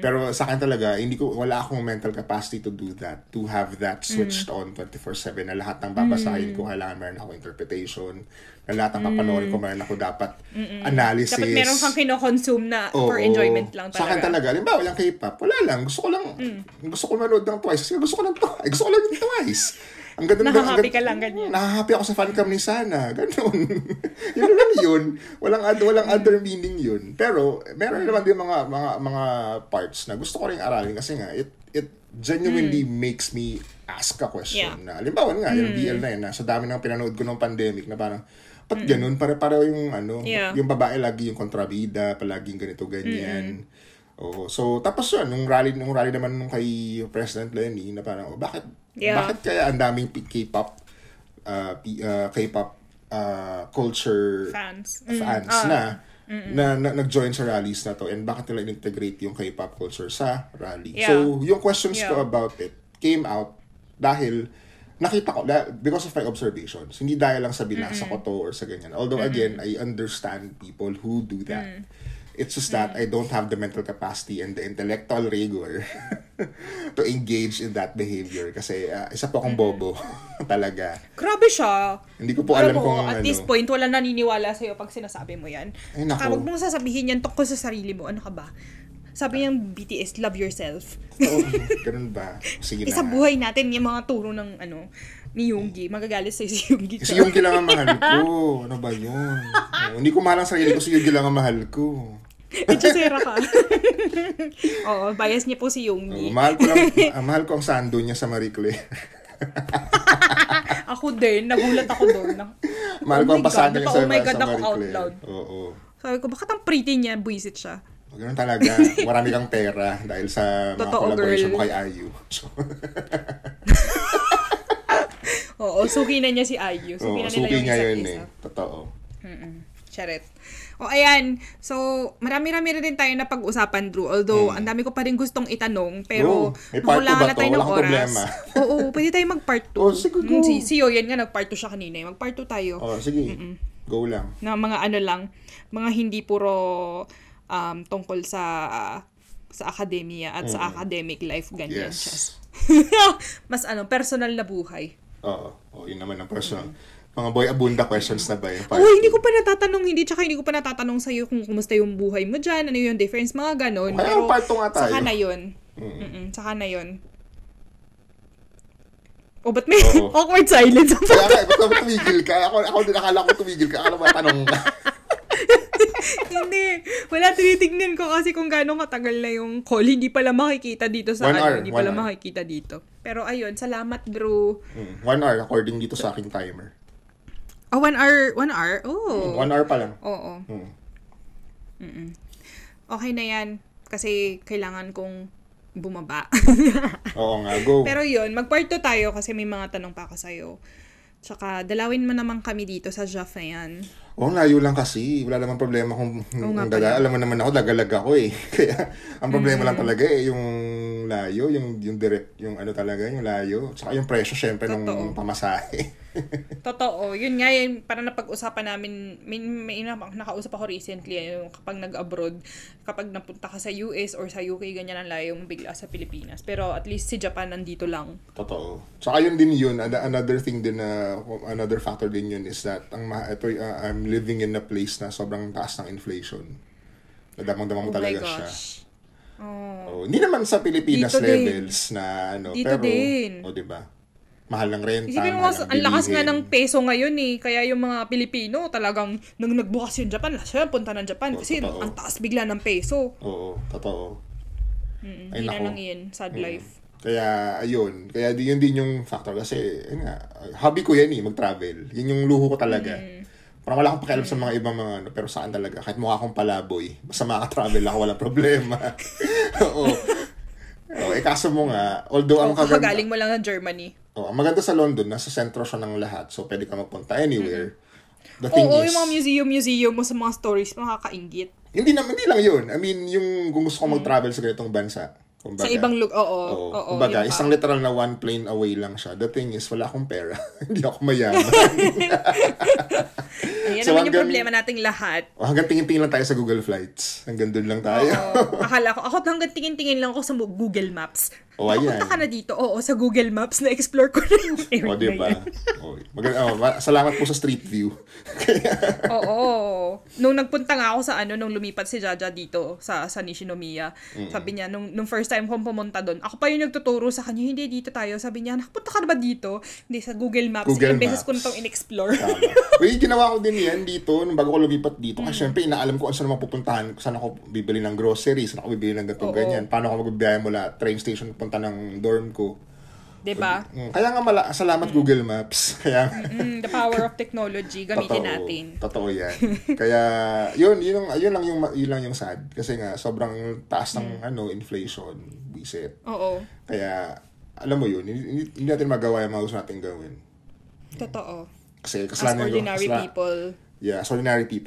Pero sa akin talaga wala akong mental capacity to do that, to have that switched on 24/7 na lahat ng babasahin ko kailangan meron ako interpretation, na lahat ng papanoorin ko meron ako dapat analysis, dapat meron kang kino-consume na for enjoyment lang talaga. Sa akin talaga halimbawa yung K-pop wala lang, gusto ko manood ng Twice kasi gusto ko lang ng Twice. Ang ganda ng happy ka lang ganyan. Nahahappy ako sa fancam ni Sana. Ganoon. Yun lang yun. Walang other meaning yun. Pero meron naman din mga parts na gusto ko ring aralin kasi nga it genuinely makes me ask a question. Yeah. Na halimbawa nga yung BL na yun, na sa dami ng pinanood ko noong pandemic na parang pat ganun pare-pareho yung yung babae lagi yung kontrabida, palaging ganito ganyan. So tapos yun, nung rally naman nung kay President Lenny na parang bakit kaya ang daming K-pop culture fans na nag-join sa rallies na to, and bakit nila integrate yung K-pop culture sa rally. So yung questions ko about it came out dahil nakita ko, because of my observations, hindi dahil lang sa binasa ko to or sa ganyan, although again I understand people who do that. It's just that I don't have the mental capacity and the intellectual rigor to engage in that behavior. Kasi isa po akong bobo talaga. Grabe siya. Hindi ko po alam kung at this point, wala naniniwala sa'yo pag sinasabi mo yan. Huwag mong sasabihin yan tungkol sa sarili mo. Ano ka ba? Sabi niyang BTS, love yourself. Ganun ba? Sige na. Isa buhay natin yung mga turo ng ni Yungi. Magagalit sa'yo si Yungi. Si Yungi lang ang mahal ko. Ano ba yun? Hindi ko mahal ang sarili ko. Si Yungi lang ang mahal ko. Echosera ka. Oo, bias niya po si Yungi. Mahal ko ang sando niya sa Marie Claire. Ako din. Nagulat ako doon. Mahal ko ang pasado niya sa Marie Claire. Oh my God, ako out loud. Oo. Sabi ko, bakit ang pretty niya? Buisit siya. Ganun talaga. Marami kang pera dahil sa mga collaboration mo kay IU. So, oo, suki na niya si IU. Suki na nila yung isa't isa. Eh. Totoo. Charet. O, ayan. So, marami-rami rin tayo na pag-usapan, Drew. Although, ang dami ko pa rin gustong itanong. Pero, nakulangan na tayo ng oras. Oo, pwede tayo mag-part 2. Oh, sige, go. Si Yoyen nga, nag-part 2 siya kanina. Mag-part 2 tayo. Oo, sige. Go lang. Na mga ano lang. Mga hindi puro tungkol sa academia at sa academic life. Ganyan. Yes. Mas ano, personal na buhay. Oo. Oh, yun naman ang personal. Mga boy abunda questions na ba yun? Oh, hindi ko pa natatanong sa'yo kung kumusta yung buhay mo dyan, ano yung difference, mga ganon. Kaya yung part 2 nga tayo. Saka na yun. Oh, ba't may awkward silence? Kaya ako tumigil ka. Ako din akala ko tumigil ka. Akala matanong ka. Hindi. Wala, tinitignan ko kasi kung gano'ng katagal na yung call. Hindi pala makikita dito sa akin. Hindi pala makikita dito. Pero ayun, salamat, bro. 1 hour according dito sa aking timer. Oh, 1 hour? Oh. 1 hour pa lang. Oo. Okay na yan. Kasi kailangan kong bumaba. Oo nga, go. Pero yun, mag-part 2 tayo kasi may mga tanong pa ako sa'yo. Tsaka, dalawin mo naman kami dito sa Jaff na yan. Oo, layo lang kasi. Wala naman problema kung dala. Alam mo naman ako, lagalag ako eh. Kaya, ang problema lang talaga eh, yung layo, yung direct, yung ano talaga, yung layo. Tsaka yung presyo, syempre, nung pamasahe. Totoo. Yun nga, yun, parang napag-usapan namin, may nakausap ako recently, yung kapag nag-abroad, kapag napunta ka sa US or sa UK, ganyan ang layo mo bigla sa Pilipinas. Pero at least si Japan nandito lang. Totoo. Tsaka yun din yun, another thing din, another factor din yun is that, I'm living in a place na sobrang taas ng inflation. Nadamang-damang talaga siya. Oh. Hindi naman sa Pilipinas dito levels din. Na ano, dito pero, din. O, diba? Mahal ng renta. Isipin mo, ang lakas nga ng peso ngayon eh. Kaya yung mga Pilipino talagang nang nagbukas yung Japan, siya punta ng Japan kasi totoo. Ang taas bigla ng peso. Oo, totoo. Hindi na lang yun. Sad life. Kaya, ayun. Kaya yun din yung factor kasi, yun nga, hobby ko yan eh, mag-travel. Yun yung luho ko talaga. Parang wala akong pakialam sa mga ibang mga ano, pero saan talaga. Kahit mukha akong palaboy, basta makatravel ako, wala problema. Oo. Oh, kaso mo nga, although ang kagaling mo lang ng Germany. Oh, ang maganda sa London, nasa sentro siya ng lahat. So, pwede ka magpunta anywhere. The thing is, yung mga museum mo sa mga stories, makakaingit. Hindi lang yun. I mean, yung kung gusto ko mag-travel sa ganitong bansa. Kumbaga, sa ibang look, oo. Kumbaga, isang literal na one plane away lang siya. The thing is, wala akong pera. Hindi ako mayaman. Ayan naman yung problema nating lahat. Oh, hanggang tingin-tingin lang tayo sa Google Flights. Hanggang doon lang tayo. Akala ko hanggang tingin-tingin lang ako sa Google Maps. Oh, ayan. Punta ka na dito. Oo, sa Google Maps na-explore ko na yung area. O, diba? Salamat po sa Street View. Nung nagpunta nga ako sa ano, nung lumipat si Jaja dito sa Nishinomiya, sabi niya, nung first time kong pumunta doon, ako pa yung nagtuturo sa kanya, hindi dito tayo. Sabi niya, nakapunta ka na ba dito? Hindi, sa Google Maps. Ilang beses ko na itong in-explore. Wait, ginawa ko din yan dito, nung bago ko lumipat dito. Kasi syempre, inaalam ko saan naman pupuntahan, saan ako bibili ng groceries, saan ako bibili ng gatong ganyan, paano ako magbibiyahe mula train station punta ng dorm ko. Diba? Kaya nga salamat Google Maps. Kaya the power of technology, gamitin natin. Totoo yan. Kaya yun lang yung sad kasi nga sobrang taas ng inflation, bisit. Oo. Kaya alam mo yun, hindi natin magawa yung mga gusto nating gawin. Totoo. Kasi as ordinary people.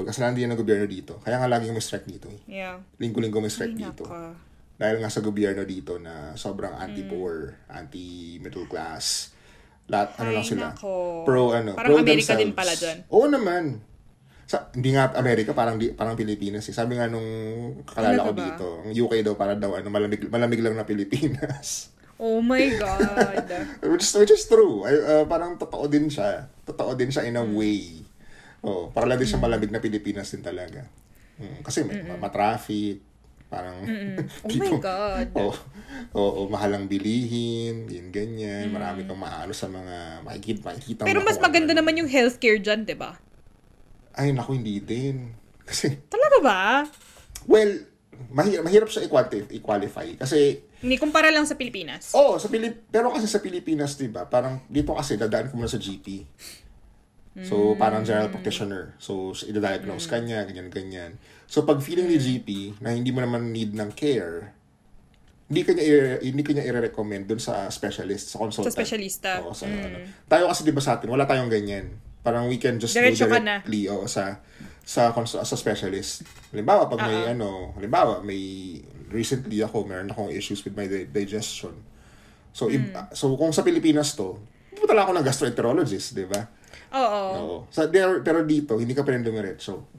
Kasalanan din ng gobyerno dito. Kaya nga laging may strike dito. Yeah. Linggo-linggo may strike dito. Dahil nga sa gobyerno dito na sobrang anti-poor, anti-middle class. Lahat, lang sila. Nako. Parang pro Amerika themselves. Din pala dyan. Oo naman. Hindi nga Amerika, parang Pilipinas eh. Sabi nga nung kakalala ko dito, ang UK daw para daw malamig lang na Pilipinas. Oh my God. which is true. Parang totoo din siya in a way. Oh, para lang din siya malamig na Pilipinas din talaga. Kasi may ma-traffic. Parang dito, my God. Mahal ang bilihin, ganyan. Marami kang maano sa mga makikita. Pero mas maganda naman yung healthcare dyan, di ba? Ay, naku, hindi din. Kasi, talaga ba? Well, mahirap siya i-qualify. Kasi, hindi kumpara lang sa Pilipinas. Oo, pero kasi sa Pilipinas, di ba? Parang dito kasi dadaan ko muna sa GP. So, parang general practitioner. So, i-diagnose ka niya, ganyan-ganyan. So, pag feeling ni GP na hindi mo naman need ng care, hindi kanya i-recommend dun sa specialist, sa consultant. Sa specialista. Oo, sa, ano. Tayo kasi diba sa atin, wala tayong ganyan. Parang we can just diretso do directly o sa specialist. Halimbawa, pag may recently meron akong issues with my digestion. So, so kung sa Pilipinas to, pupunta lang ako ng gastroenterologist, di ba? Oo. Pero dito, hindi ka pwede dumiretso.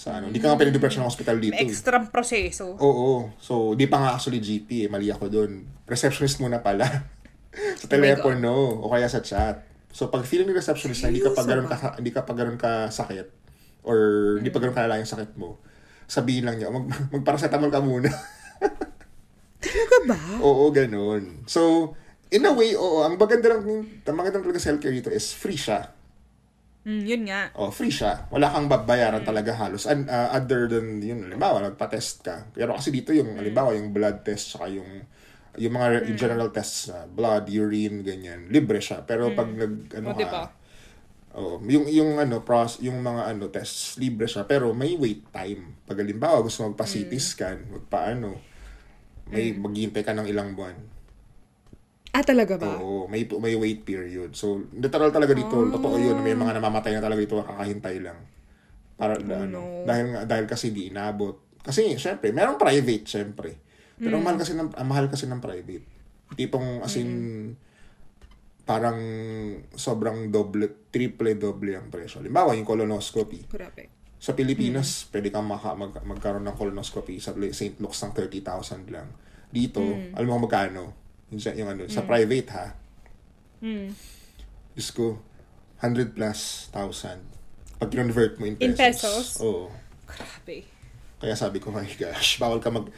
Sa ano, hindi ka pwede dumiretso ng hospital dito. May extra proseso. Oo. So, di pa nga actually GP. Mali ako dun. Receptionist muna pala. Sa telepono. O kaya sa chat. So, pag feeling ni receptionist na hindi ka pa ganun ka sakit or hindi pa ganun kalala yung sakit mo, sabihin lang niya, magparacetamol ka muna. Talaga ba? Oo, ganun. So, in a way, oo. Ang maganda talaga sa healthcare dito is free siya. Yun nga. Oh, free siya. Wala kang babayaran talaga halos. And other than, yun, halimbawa, nagpa-test ka. Pero kasi dito yung, halimbawa, yung blood test, saka yung mga yung general tests na blood, urine, ganyan. Libre siya. Pero pag yung mga tests, libre siya. Pero may wait time. Pag halimbawa, gusto magpa-CT scan, magpa-ano, may maghihintay ka ng ilang buwan. Ah, talaga ba? Oo, may wait period. So, literal talaga dito. Totoo yun. May mga namamatay na talaga dito. Kakahintay lang. Para, dahil kasi di inabot. Kasi, syempre, merong private, syempre. Pero mahal kasi ng private. Tipong, as in, parang sobrang doble, triple-doble ang presyo. Halimbawa, yung colonoscopy. Grabe. Sa Pilipinas, pwede kang magkaroon ng colonoscopy sa St. Luke's ng 30,000 lang. Dito, alam mo kung magkano? Sa private ha. Diyos ko, 100 plus 1,000. Pag convert mo in pesos. In pesos? Oo. Grabe. Kaya sabi ko, my gosh, bawal ka mag...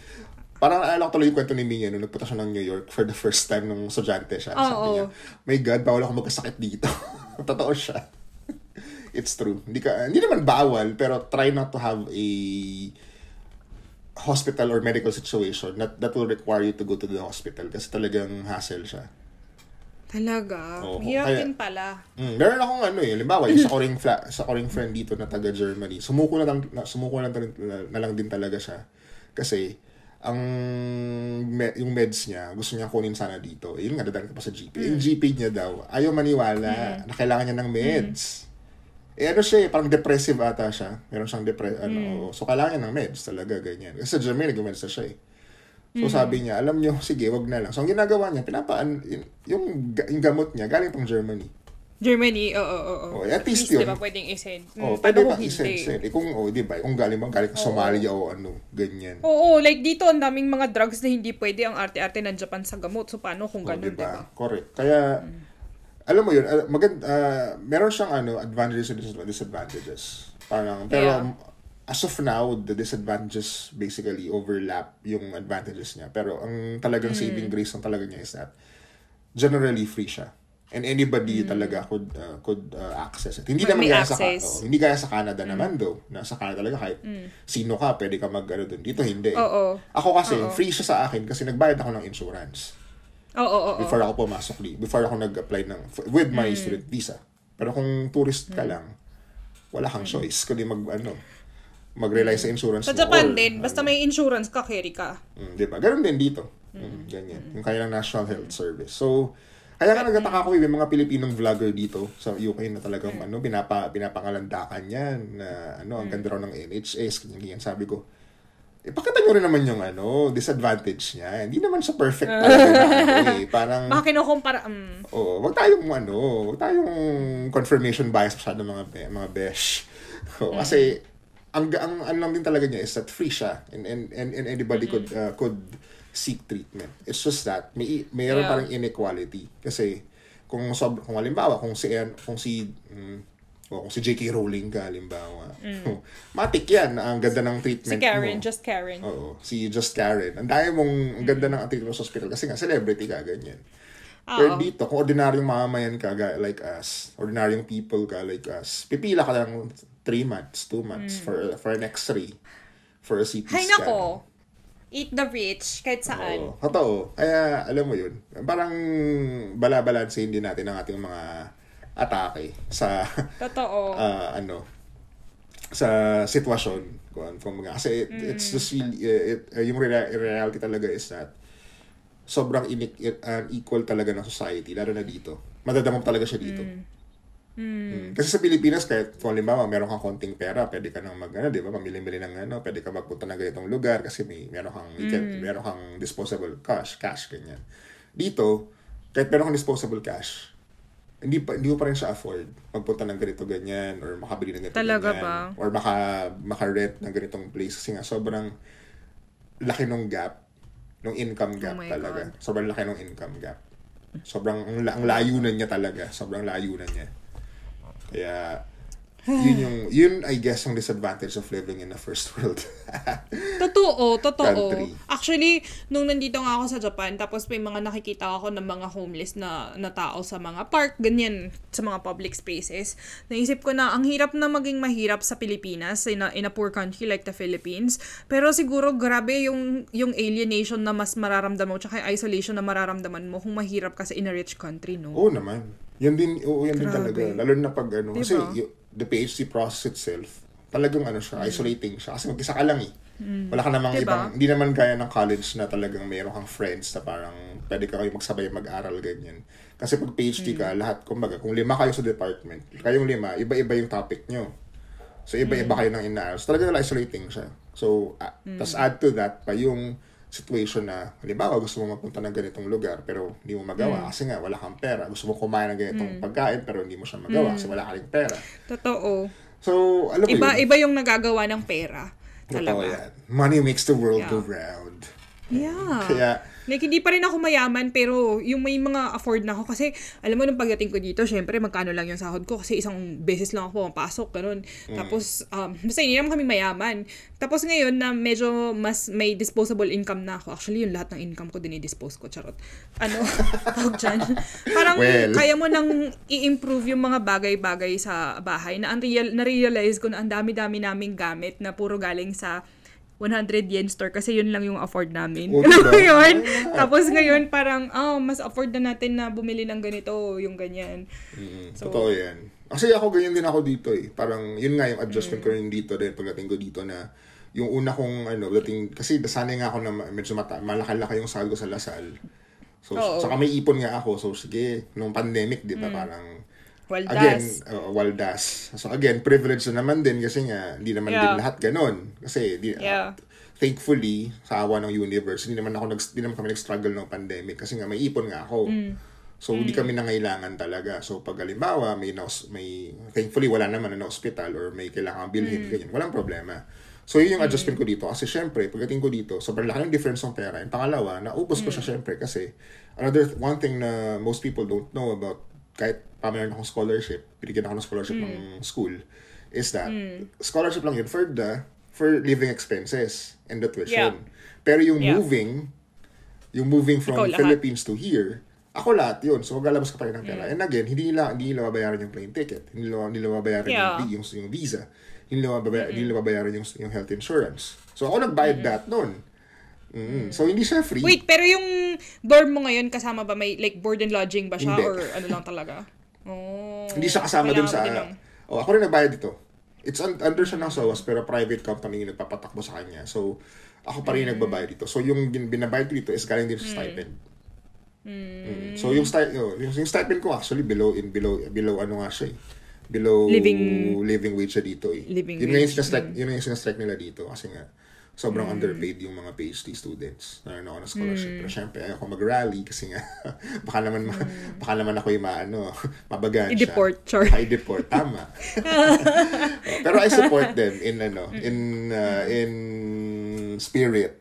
Parang naalala ko tuloy yung kwento ni Minya nung nagpunta siya ng New York for the first time nung estudyante siya. Sabi niya, my God, bawal ako magkasakit dito. Totoo siya. It's true. Hindi naman bawal, pero try not to have a... hospital or medical situation that will require you to go to the hospital kasi talagang hassle siya. Talaga? Hirap din pala. Meron akong limbawa, isa ko ring friend dito na taga Germany. Sumuko na lang din talaga siya. Kasi, yung meds niya, gusto niya kunin sana dito. Yun nga, dadaan ka pa sa GP. Yung GP niya daw, ayaw maniwala na kailangan niya ng meds. Siya parang depressive ata siya. Meron siyang So, kailangan ng meds talaga, ganyan. Kasi sa Germany, nag-meds na siya. So, sabi niya, alam niyo, sige, wag na lang. So, ang ginagawa niya, yung gamot niya, galing pang Germany. Germany, oo. At least yun. Diba pwedeng isend? Pwede ba isend? Diba? Kung galing ka Somalia o ano, ganyan. Oo, like dito, ang daming mga drugs na hindi pwede ang arte-arte ng Japan sa gamot. So, paano kung ganun, diba? Correct. Kaya, alam mo yun, meron siyang advantages and disadvantages. Parang, pero as of now, the disadvantages basically overlap yung advantages niya. Pero ang talagang saving grace ng talaga niya is that generally free siya. And anybody talaga could access it. Hindi naman kaya sa Canada naman though. Sa Canada talaga kahit sino ka, pwede ka mag-ano dun. Dito hindi. Oh. Ako kasi, free siya sa akin kasi nagbayad ako ng insurance. Before ako pumasok before ako nag-apply with my student visa. Pero kung tourist ka lang, wala kang choice kundi mag-rely sa insurance mo. Sa Japan din, basta may insurance ka, carry ka. Diba? Ganun din dito. Ganyan. Yung kaya ng National Health Service. So, kaya ka nagtataka ko, may mga Pilipinong vlogger dito sa UK na talagang pinapangalandakan yan na ang ganda raw ng NHS. Ganyan, sabi ko. Ipakita nyo rin naman yung disadvantage niya. Hindi naman siya perfect talaga na. Parang... Baka kinukumpara... Oo. Huwag tayong confirmation bias masyado mga besh. Kasi, ang lang din talaga niya is that free siya. And anybody could seek treatment. It's just that, mayroon parang inequality. Kasi, kung halimbawa, kung si J.K. Rowling ka, halimbawa. Matik yan. Ang ganda ng treatment mo. Si Karen, mo. Just Karen. Oo, si Just Karen. Ang dahil mong ang ganda ng treatment sa hospital kasi nga, celebrity ka, ganyan. Pero dito, kung ordinaryong mamamayan ka, like us, ordinaryong people ka, like us, pipila ka lang 3 months, 2 months for an x-ray, for a CT scan. Hay nako! Eat the rich, kahit saan. Totoo. Kaya, alam mo yun. Parang balabalansin din natin ang ating mga atake sa totoo sa sitwasyon kung mga kasi it's just really yung reality talaga is that sobrang unequal talaga ng society lalo na dito. Madadamog talaga siya dito. Kasi sa Pilipinas kahit kung halimbawa meron kang konting pera, pwede ka nang mag-ano, 'di ba? Mamili-mili ng ano, pwede ka magpunta ng ganitong lugar kasi meron kang disposable cash ganyan. Dito, kahit meron kang disposable cash, hindi mo pa rin siya afford magpunta ng ganito ganyan or makabili ng ganito talaga ganyan, ba? Or maka-rent ng ganitong place kasi nga sobrang laki ng gap, ng income gap talaga. God. Sobrang laki ng income gap. Sobrang ang layunan niya talaga. Sobrang layunan niya. Kaya, yun I guess, ang disadvantage of living in the first world totoo. Country. Actually, nung nandito nga ako sa Japan, tapos may mga nakikita ako ng mga homeless na tao sa mga park, ganyan, sa mga public spaces. Naisip ko na, ang hirap na maging mahirap sa Pilipinas, in a poor country like the Philippines. Pero siguro, grabe yung alienation na mas mararamdaman mo, tsaka isolation na mararamdaman mo kung mahirap kasi in a rich country, no? Oo naman. Yan din talaga. Lalo na pag diba? Kasi the PhD process itself, talagang isolating siya. Kasi mag-isa ka lang eh. Wala ka namang diba? Ibang, hindi naman kaya ng college na talagang mayroon kang friends na parang pwede ka kayo magsabay mag-aral ganyan. Kasi pag PhD ka, lahat, kumbaga, kung lima kayo sa department, kayong lima, iba-iba yung topic nyo. So, iba-iba kayo ng inaaral. So, talagang isolating siya. So, tas add to that pa yung situation na, halimbawa, gusto mo mapunta ng ganitong lugar pero hindi mo magawa kasi nga wala kang pera. Gusto mo kumain ng ganitong pagkain pero hindi mo siya magawa kasi wala ka ring pera. Totoo. So, alam mo iba yung nagagawa ng pera. Totoo yan. Money makes the world go round. Yeah. Kaya, hindi pa rin ako mayaman pero yung may mga afford na ako kasi alam mo nung pagdating ko dito, syempre magkano lang yung sahod ko kasi isang beses lang ako pumapasok, ganun. Tapos, basta hindi naman kami mayaman. Tapos ngayon na medyo mas may disposable income na ako. Actually, yung lahat ng income ko dinidispose ko, charot. Tawag dyan. Parang kaya mo nang i-improve yung mga bagay-bagay sa bahay na na-realize ko na ang dami-dami naming gamit na puro galing sa 100 yen store kasi yun lang yung afford namin. Yun. Tapos ngayon parang mas afford na natin na bumili ng ganito, yung ganyan. So, totoo yan. Kasi ako ganyan din ako dito eh. Parang yun nga yung adjustment ko rin dito dahil pagdating ko dito na yung una kong kasi nasanay nga ako na medyo malaki-laki yung sahod ko sa La Salle. So saka may ipon nga ako. So sige, nung pandemic, 'di ba, parang Waldas. So again, privilege na naman din kasi nga, hindi naman din lahat ganun. Kasi, thankfully, sa awa ng universe, hindi naman kami nag-struggle ng pandemic kasi nga, may ipon nga ako. So, hindi kami nangailangan talaga. So, pag halimbawa, thankfully, wala naman na hospital or may kailangan bilhin, ganyan. Walang problema. So, yun yung adjustment ko dito. Kasi, syempre, pagdating ko dito, sobrang laki ng difference ng pera. Yung pangalawa, naubos ko siya, syempre, kasi one thing na most people don't know about kahit pamayon akong scholarship, binigyan ako ng scholarship ng school, is that scholarship lang yun for living expenses and the tuition. Pero yung moving from Philippines to here, ako lahat yun. So, maglalabas ka pa rin ng pera. And again, hindi nila mabayaran yung plane ticket. Hindi nila mabayaran yung visa. Hindi nila mabayaran yung health insurance. So, ako nagbayad that noon. So, hindi siya free. Wait, pero yung dorm mo ngayon kasama ba? May like board and lodging ba siya? Hindi. Or ano lang talaga? Hindi siya kasama dun sa ako rin nagbayad dito. It's under siya ng SOAS pero private company yung nagpapatakbo sa kanya. So, ako pa rin nagbabayad dito. So, yung binabayad ko dito is galing din sa stipend. So, yung stipend ko actually below ano nga siya eh. Below living wage siya dito eh. Yun yung sinastrike nila dito kasi nga sobrang underpaid yung mga PhD students. Naroon ako ng scholarship. Pero syempre, ayoko mag-rally kasi nga, baka naman ako yung mabagan siya. I-deport, sure. I-deport, tama. Pero I support them in spirit.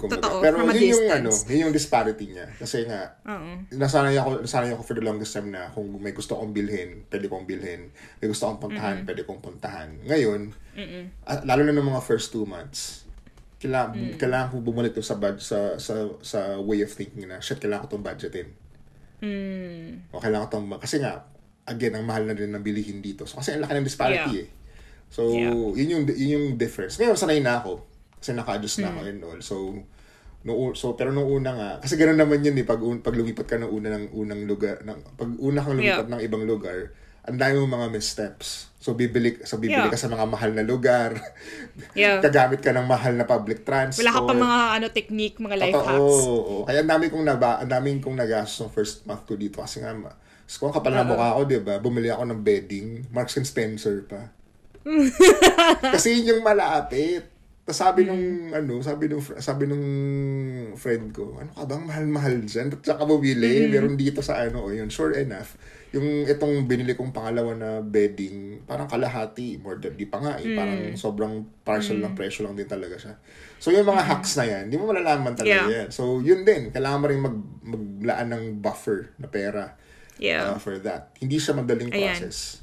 Totoo, pero yun yung disparity niya. Kasi nga, nasanay ako for the longest time na kung may gusto kong bilhin, pwede kong bilhin. May gusto kong puntahan, pwede kong puntahan. Ngayon, lalo na ng mga first 2 months, kailangan ko bumalik sa way of thinking na, kailangan ko itong budgetin. O kailangan ko itong, kasi nga, again, ang mahal na rin ng bilihin dito. So, kasi ang laki ng disparity eh. So, yun yung difference. Ngayon, sanay na ako. Kasi naka-adjust na ako and all. So, So, pero nung una nga, kasi gano'n naman yun eh, pag lumipat ka ng unang lugar, pag una kang lumipat ng ibang lugar, ang dami mong mga missteps. So, bibili ka sa mga mahal na lugar, kagamit ka ng mahal na public transport. Wala ka pa mga technique, mga life hacks. Oo. Kaya ang daming kong nagastos ng first month ko dito kasi nga, kung kapal na mukha ako, diba? Bumili ako ng bedding, Marks and Spencer pa. Kasi yun yung malapit. Tapos sabi nung friend ko, ano ka bang mahal-mahal dyan? At saka bumili, meron dito sa yun. Sure enough, yung itong binili kong pangalawa na bedding, parang kalahati, more than, di pa nga eh. Parang sobrang partial ng presyo lang din talaga siya. So yung mga hacks na yan, di mo malalaman talaga yan. So yun din, kailangan mo rin maglaan ng buffer na pera for that. Hindi siya madaling process.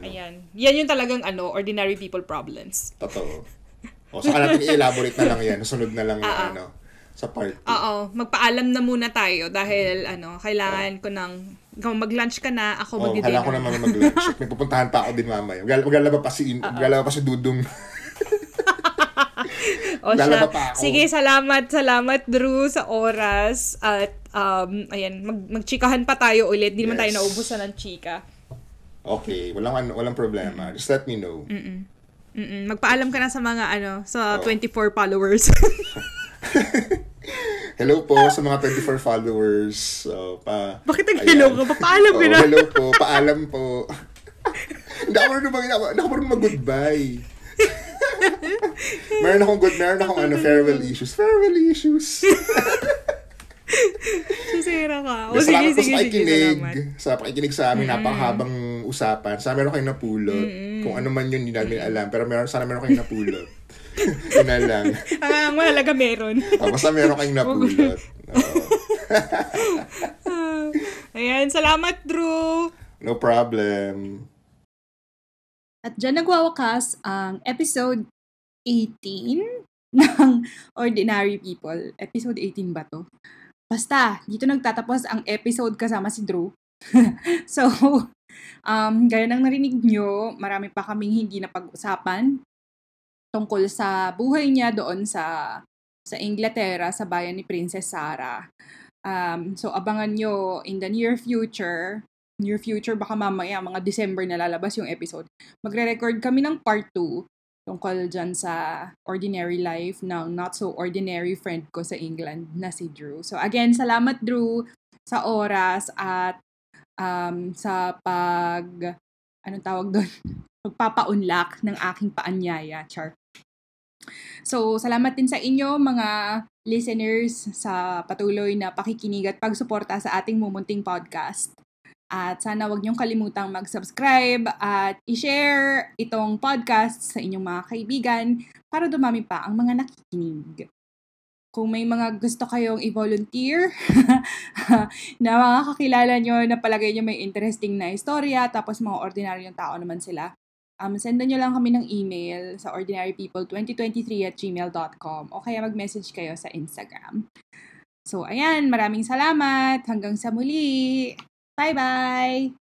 Yan yung talagang ordinary people problems. Totoo. O, saka natin i-elaborate na lang yan. Sunod na lang yung sa part 2. Oo. Magpaalam na muna tayo dahil kailangan ko ng mag-lunch ka na, ako mag-dinner. Kailangan ko na mag-lunch. May pupuntahan pa ako din mamaya. Maglalaba pa si Dudong. Maglalaba pa ako. Sige, salamat. Salamat, Drew, sa oras. At, mag-chikahan pa tayo ulit. Hindi naman tayo naubusan ng chika. Okay. Walang problema. Just let me know. Magpaalam ka na sa mga sa 24 followers. Hello po sa mga 24 followers. Bakit nag-hello ka? Papaalam ka na. Hello po, paalam po. Hindi ako marunong mag-goodbye. Meron akong farewell issues. Susira ka. Salamat po sa pakikinig sa amin. Napakahabang usapan. Sana meron kayong napulot. Kung ano man yun, hindi namin alam. Pero sana meron kayong napulot. Yun na lang. Mahalaga meron. Basta meron kayong napulot. Ayan, salamat, Drew. No problem. At dyan nagwawakas ang episode 18 ng Ordinary People. Episode 18 ba to? Basta, dito nagtatapos ang episode kasama si Drew. So, gaya ng narinig nyo, marami pa kaming hindi napag-usapan tungkol sa buhay niya doon sa Inglaterra, sa bayan ni Princess Sarah. So, abangan nyo in the near future, baka mamaya, mga December na lalabas yung episode. Magre-record kami ng part 2 tungkol dyan sa ordinary life ng not-so-ordinary friend ko sa England na si Drew. So again, salamat Drew sa oras at sa pagpapaunlak ng aking paanyaya, Char. So, salamat din sa inyo mga listeners sa patuloy na pakikinig at pagsuporta sa ating mumunting podcast. At sana wag niyong kalimutang mag-subscribe at i-share itong podcast sa inyong mga kaibigan para dumami pa ang mga nakikinig. Kung may mga gusto kayong i-volunteer na mga kakilala niyo na palagay niyo may interesting na istorya tapos mga ordinaryong tao naman sila, sendan niyo lang kami ng email sa ordinarypeople2023@gmail.com o kaya mag-message kayo sa Instagram. So ayan, maraming salamat. Hanggang sa muli! Bye-bye!